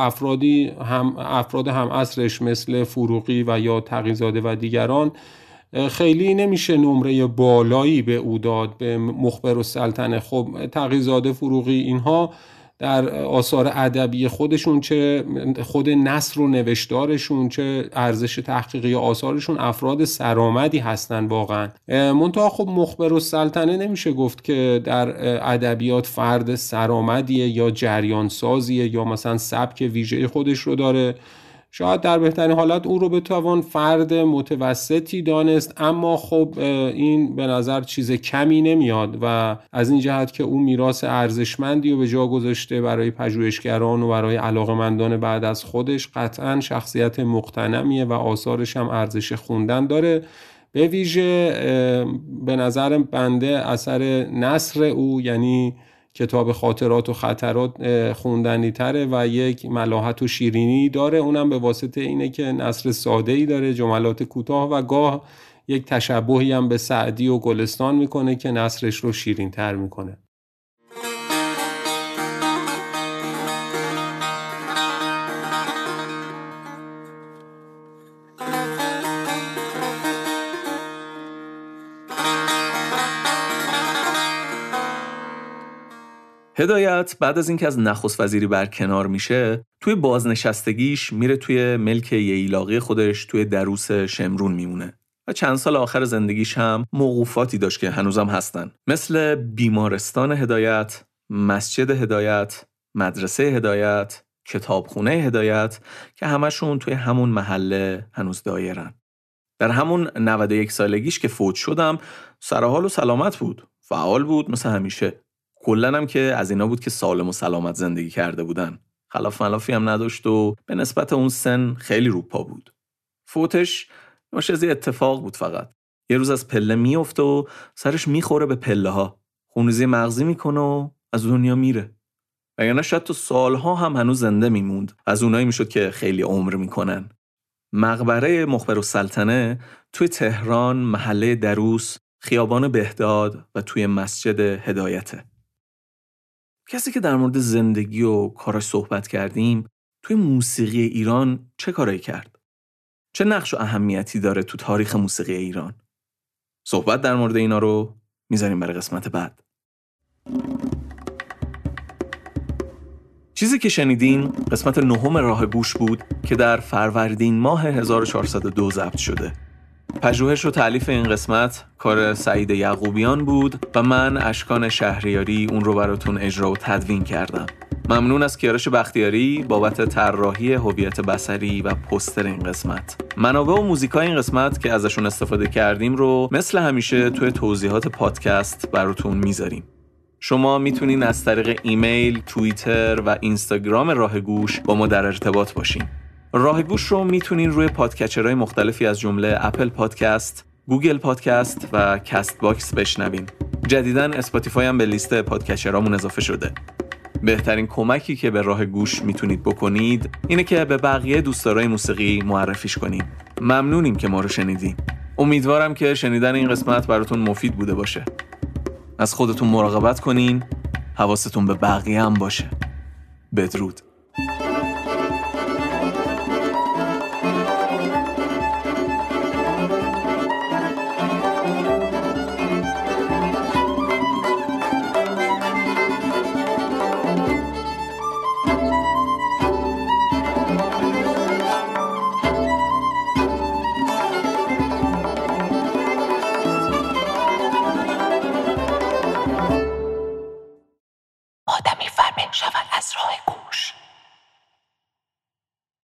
افراد هم عصرش مثل فروغی و یا تقی‌زاده و دیگران خیلی نمیشه نمره بالایی به او داد، به مخبرالسلطنه. خب تقی‌زاده، فروغی، اینها در آثار ادبی خودشون، چه خود نثر و نوشتارشون چه ارزش تحقیقی آثارشون، افراد سرآمدی هستن واقعا. منتها خب مخبرالسلطنه نمیشه گفت که در ادبیات فرد سرآمدیه یا جریان سازیه یا مثلا سبک ویژه خودش رو داره. شاید در بهترین حالت او رو بتوان فرد متوسطی دانست، اما خب این به نظر چیز کمی نمیاد و از این جهت که او میراث ارزشمندی رو به جا گذاشته برای پژوهشگران و برای علاقه‌مندان بعد از خودش، قطعاً شخصیت مقتنمیه و آثارش هم ارزش خوندن داره. به ویژه به نظر بنده اثر نثر او، یعنی کتاب خاطرات و خطرات، خوندنی تره و یک ملاحت و شیرینی داره، اونم به واسطه اینه که نثر ساده‌ای داره، جملات کوتاه و گاه یک تشبیهی هم به سعدی و گلستان میکنه که نثرش رو شیرین تر میکنه. هدایت بعد از اینکه از نخست وزیری برکنار میشه، توی بازنشستگیش میره توی ملک ییلاقی خودش توی دروس شمرون میمونه و چند سال آخر زندگیش هم موقوفاتی داشت که هنوزم هستن، مثل بیمارستان هدایت، مسجد هدایت، مدرسه هدایت، کتابخونه هدایت که همشون توی همون محله هنوز دایرن. در همون 91 سالگیش که فوت شدم، سر حال و سلامت بود، فعال بود مثل همیشه. کلن هم که از اینا بود که سالم و سلامت زندگی کرده بودن، خلاف ملافی هم نداشت و به نسبت اون سن خیلی روپا بود. فوتش ناشی از اتفاق بود، فقط یه روز از پله میفته و سرش میخوره به پله ها، خونریزی مغزی میکنه و از دنیا میره. وگرنه شاید تو سالها هم هنوز زنده میموند، از اونایی میشد که خیلی عمر میکنن. مقبره مخبرالسلطنه توی تهران، محله دروس، خیابان بهداد و توی مسجد هدایته. کسی که در مورد زندگی و کارش صحبت کردیم، توی موسیقی ایران چه کارایی کرد؟ چه نقش و اهمیتی داره تو تاریخ موسیقی ایران؟ صحبت در مورد اینا رو میذاریم برای قسمت بعد. چیزی که شنیدین قسمت نهم راه گوش بود که در فروردین ماه 1402 ضبط شده. پژوهش و تالیف این قسمت کار سعید یعقوبیان بود و من اشکان شهریاری اون رو براتون اجرا و تدوین کردم. ممنون از کیارش بختیاری بابت طراحی هویت بصری و پوستر این قسمت. منابع و موزیکای این قسمت که ازشون استفاده کردیم رو مثل همیشه توی توضیحات پادکست براتون میذاریم. شما میتونین از طریق ایمیل، توییتر و اینستاگرام راه گوش با ما در ارتباط باشین. راه گوش رو میتونین روی پادکچرهای مختلفی از جمله اپل پادکست، گوگل پادکست و کست باکس بشنوین. جدیداً اسپاتیفای هم به لیست پادکچرامون اضافه شده. بهترین کمکی که به راه گوش میتونید بکنید اینه که به بقیه دوستدارای موسیقی معرفیش کنین. ممنونیم که ما رو شنیدین. امیدوارم که شنیدن این قسمت براتون مفید بوده باشه. از خودتون مراقبت کنین، حواستون به بقیه هم باشه. بدرود. شود از راه گوش.